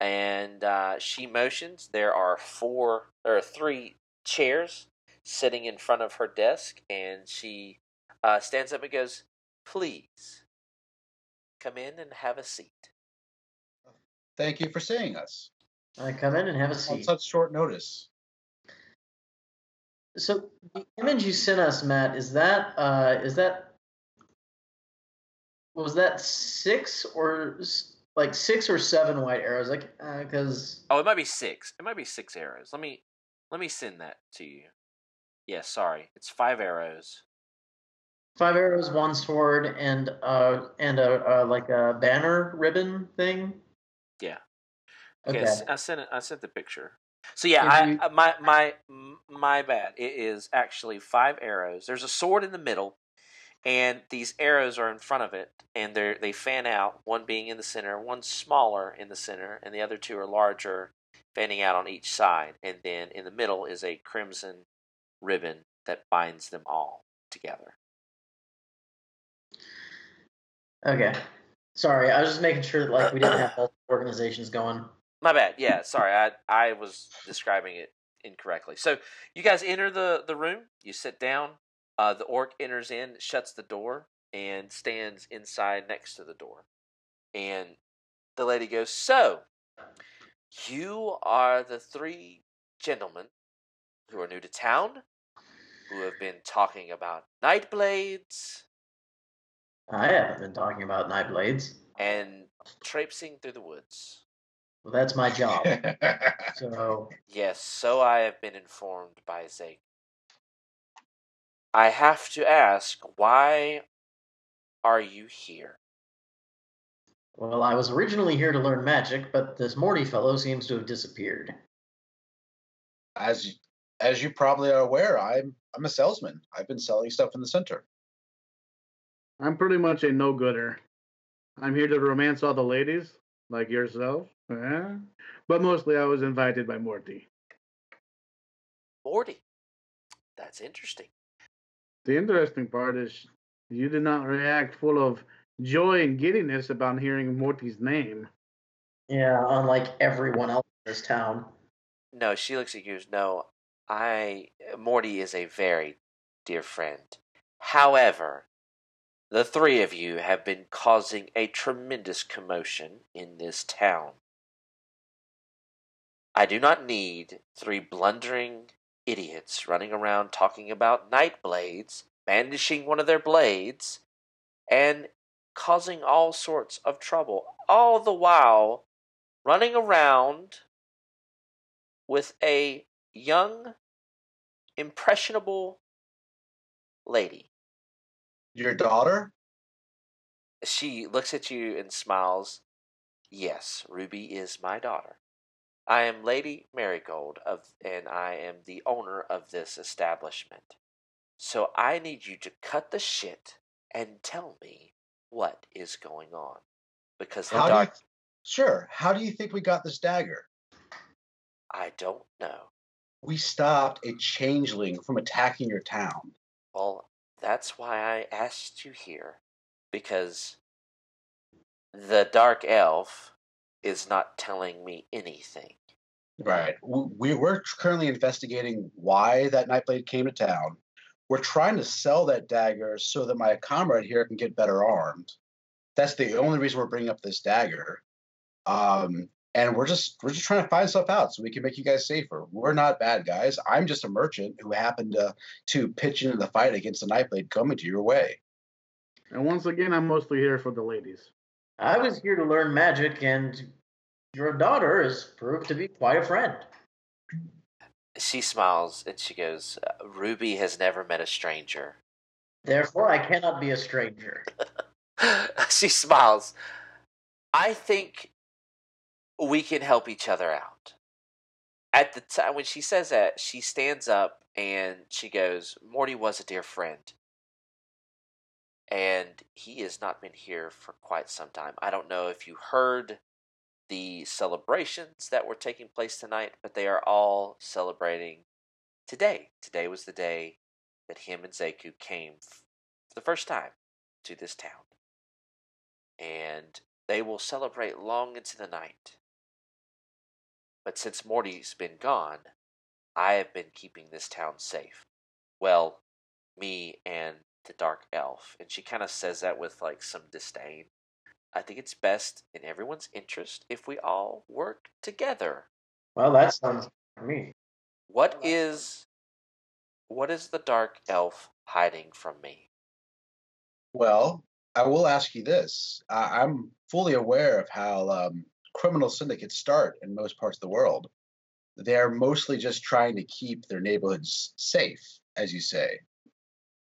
and uh, she motions. There are four, there are three chairs sitting in front of her desk, and she uh, stands up and goes, "Please, come in and have a seat. Thank you for seeing us." I come in and have a seat. On such short notice. So the image you sent us, Matt, is that uh, is that was that six or like six or seven white arrows? Like because uh, oh, it might be six. It might be six arrows. Let me let me send that to you. Yeah, sorry, it's five arrows. Five arrows, one sword, and uh, and a uh, like a banner ribbon thing. Yeah. Okay. okay. I sent it, I sent the picture. So yeah, I, my my my bad. It is actually five arrows. There's a sword in the middle, and these arrows are in front of it, and they they fan out. One being in the center, one smaller in the center, and the other two are larger, fanning out on each side. And then in the middle is a crimson ribbon that binds them all together. Okay. Sorry, I was just making sure that like we didn't have multiple organizations going. My bad. Yeah, sorry. I I was describing it incorrectly. So you guys enter the, the room. You sit down. Uh, the orc enters in, shuts the door, and stands inside next to the door. And the lady goes, "So, you are the three gentlemen who are new to town, who have been talking about Nightblades. I haven't been talking about Nightblades. And traipsing through the woods. Well, that's my job. So yes, so I have been informed by Zeku. I have to ask, why are you here? Well, I was originally here to learn magic, but this Morty fellow seems to have disappeared. As you, as you probably are aware, I'm I'm a salesman. I've been selling stuff in the center. I'm pretty much a no-gooder. I'm here to romance all the ladies, like yourself. Eh? But mostly I was invited by Morty. Morty? That's interesting. The interesting part is you did not react full of joy and giddiness about hearing Morty's name. Yeah, unlike everyone else in this town. No, she looks at you. No, I... Morty is a very dear friend. However, the three of you have been causing a tremendous commotion in this town. I do not need three blundering idiots running around talking about Nightblades, brandishing one of their blades, and causing all sorts of trouble, all the while running around with a young, impressionable lady. Your daughter? She looks at you and smiles. Yes, Ruby is my daughter. I am Lady Marigold, of, and I am the owner of this establishment. So I need you to cut the shit and tell me what is going on. Because the dark... Th- sure. How do you think we got this dagger? I don't know. We stopped a changeling from attacking your town. Well, that's why I asked you here. Because the dark elf is not telling me anything. Right. We, we're currently investigating why that Nightblade came to town. We're trying to sell that dagger so that my comrade here can get better armed. That's the only reason we're bringing up this dagger. Um, and we're just we're just trying to find stuff out so we can make you guys safer. We're not bad guys. I'm just a merchant who happened to, to pitch into the fight against the Nightblade coming to your way. And once again, I'm mostly here for the ladies. I was here to learn magic, and your daughter has proved to be quite a friend. She smiles, and she goes, Ruby has never met a stranger. Therefore, I cannot be a stranger. She smiles. I think we can help each other out. At the time, when she says that, she stands up, and she goes, Morty was a dear friend. And he has not been here for quite some time. I don't know if you heard the celebrations that were taking place tonight, but they are all celebrating today. Today was the day that him and Zeku came for the first time to this town. And they will celebrate long into the night. But since Morty's been gone, I have been keeping this town safe. Well, me and the dark elf, and she kind of says that with like some disdain. I think it's best in everyone's interest if we all work together. Well, that sounds for me. What is what is the dark elf hiding from me? Well, I will ask you this. I, I'm fully aware of how um, criminal syndicates start in most parts of the world. They're mostly just trying to keep their neighborhoods safe, as you say.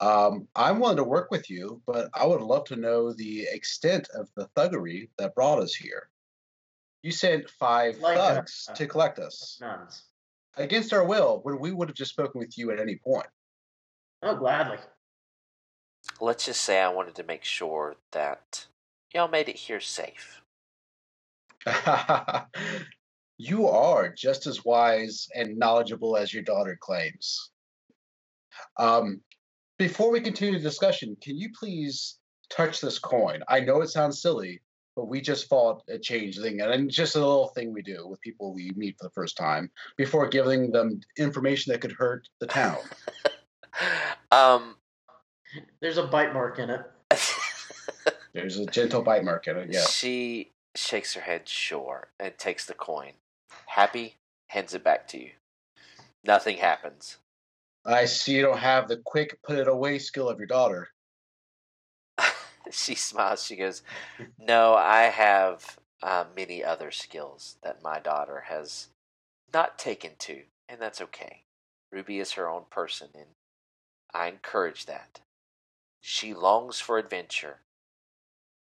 Um, I'm willing to work with you, but I would love to know the extent of the thuggery that brought us here. You sent five like thugs uh, to collect us. Nuns. Against our will, when we would have just spoken with you at any point. Oh, gladly. Let's just say I wanted to make sure that y'all made it here safe. You are just as wise and knowledgeable as your daughter claims. Um... Before we continue the discussion, can you please touch this coin? I know it sounds silly, but we just fought a changeling, and it's just a little thing we do with people we meet for the first time before giving them information that could hurt the town. um, There's a bite mark in it. There's a gentle bite mark in it, yeah. She shakes her head, sure, and takes the coin. Happy, hands it back to you. Nothing happens. I see you don't have the quick put it away skill of your daughter. She smiles. She goes, no, I have uh, many other skills that my daughter has not taken to, and that's okay. Ruby is her own person, and I encourage that. She longs for adventure,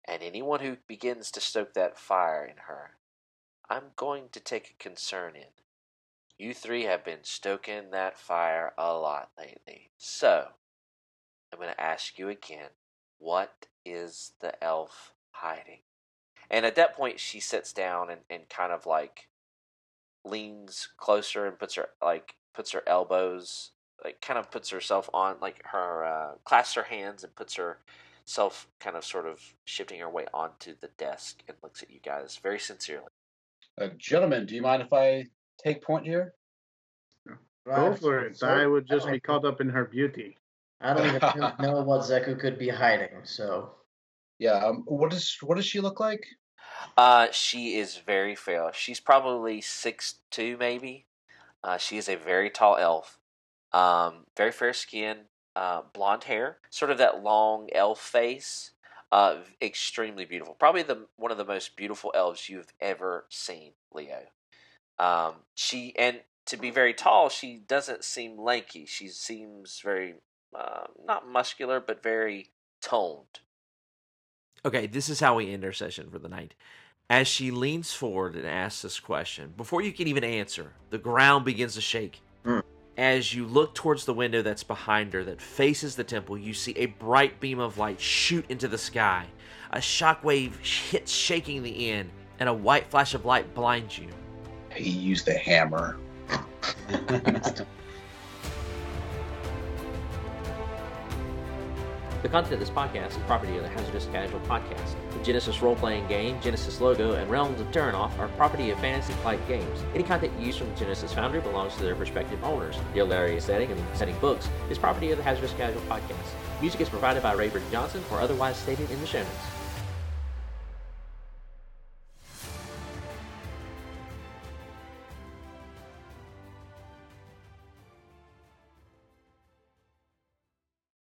and anyone who begins to stoke that fire in her, I'm going to take a concern in. You three have been stoking that fire a lot lately, so I'm going to ask you again, what is the elf hiding? And at that point, she sits down and, and kind of like leans closer and puts her like puts her elbows, like kind of puts herself on like her uh, clasps her hands and puts herself kind of sort of shifting her way onto the desk and looks at you guys very sincerely. Uh, gentlemen, do you mind if I take point here? Go for it. I would just be caught up in her beauty. I don't even know what Zeku could be hiding, so... Yeah, um, what is, what does she look like? Uh, she is very fair. She's probably six two, maybe. Uh, she is a very tall elf. Um, very fair skin, uh, blonde hair, sort of that long elf face. Uh, extremely beautiful. Probably the one of the most beautiful elves you've ever seen, Leo. Um, she and to be very tall, she doesn't seem lanky. She seems very... Uh, not muscular, but very toned. Okay, this is how we end our session for the night. As she leans forward and asks this question, before you can even answer, the ground begins to shake. Mm. As you look towards the window that's behind her that faces the temple, you see a bright beam of light shoot into the sky. A shockwave hits, shaking the inn, and a white flash of light blinds you. He used a hammer. The content of this podcast is property of the Hazardous Casual Podcast. The Genesis role-playing game, Genesis logo, and Realms of Taronoff are property of Fantasy Flight Games. Any content used from the Genesis founder belongs to their respective owners. The Halera setting and setting books is property of the Hazardous Casual Podcast. Music is provided by Rayburn Johnson or otherwise stated in the show notes.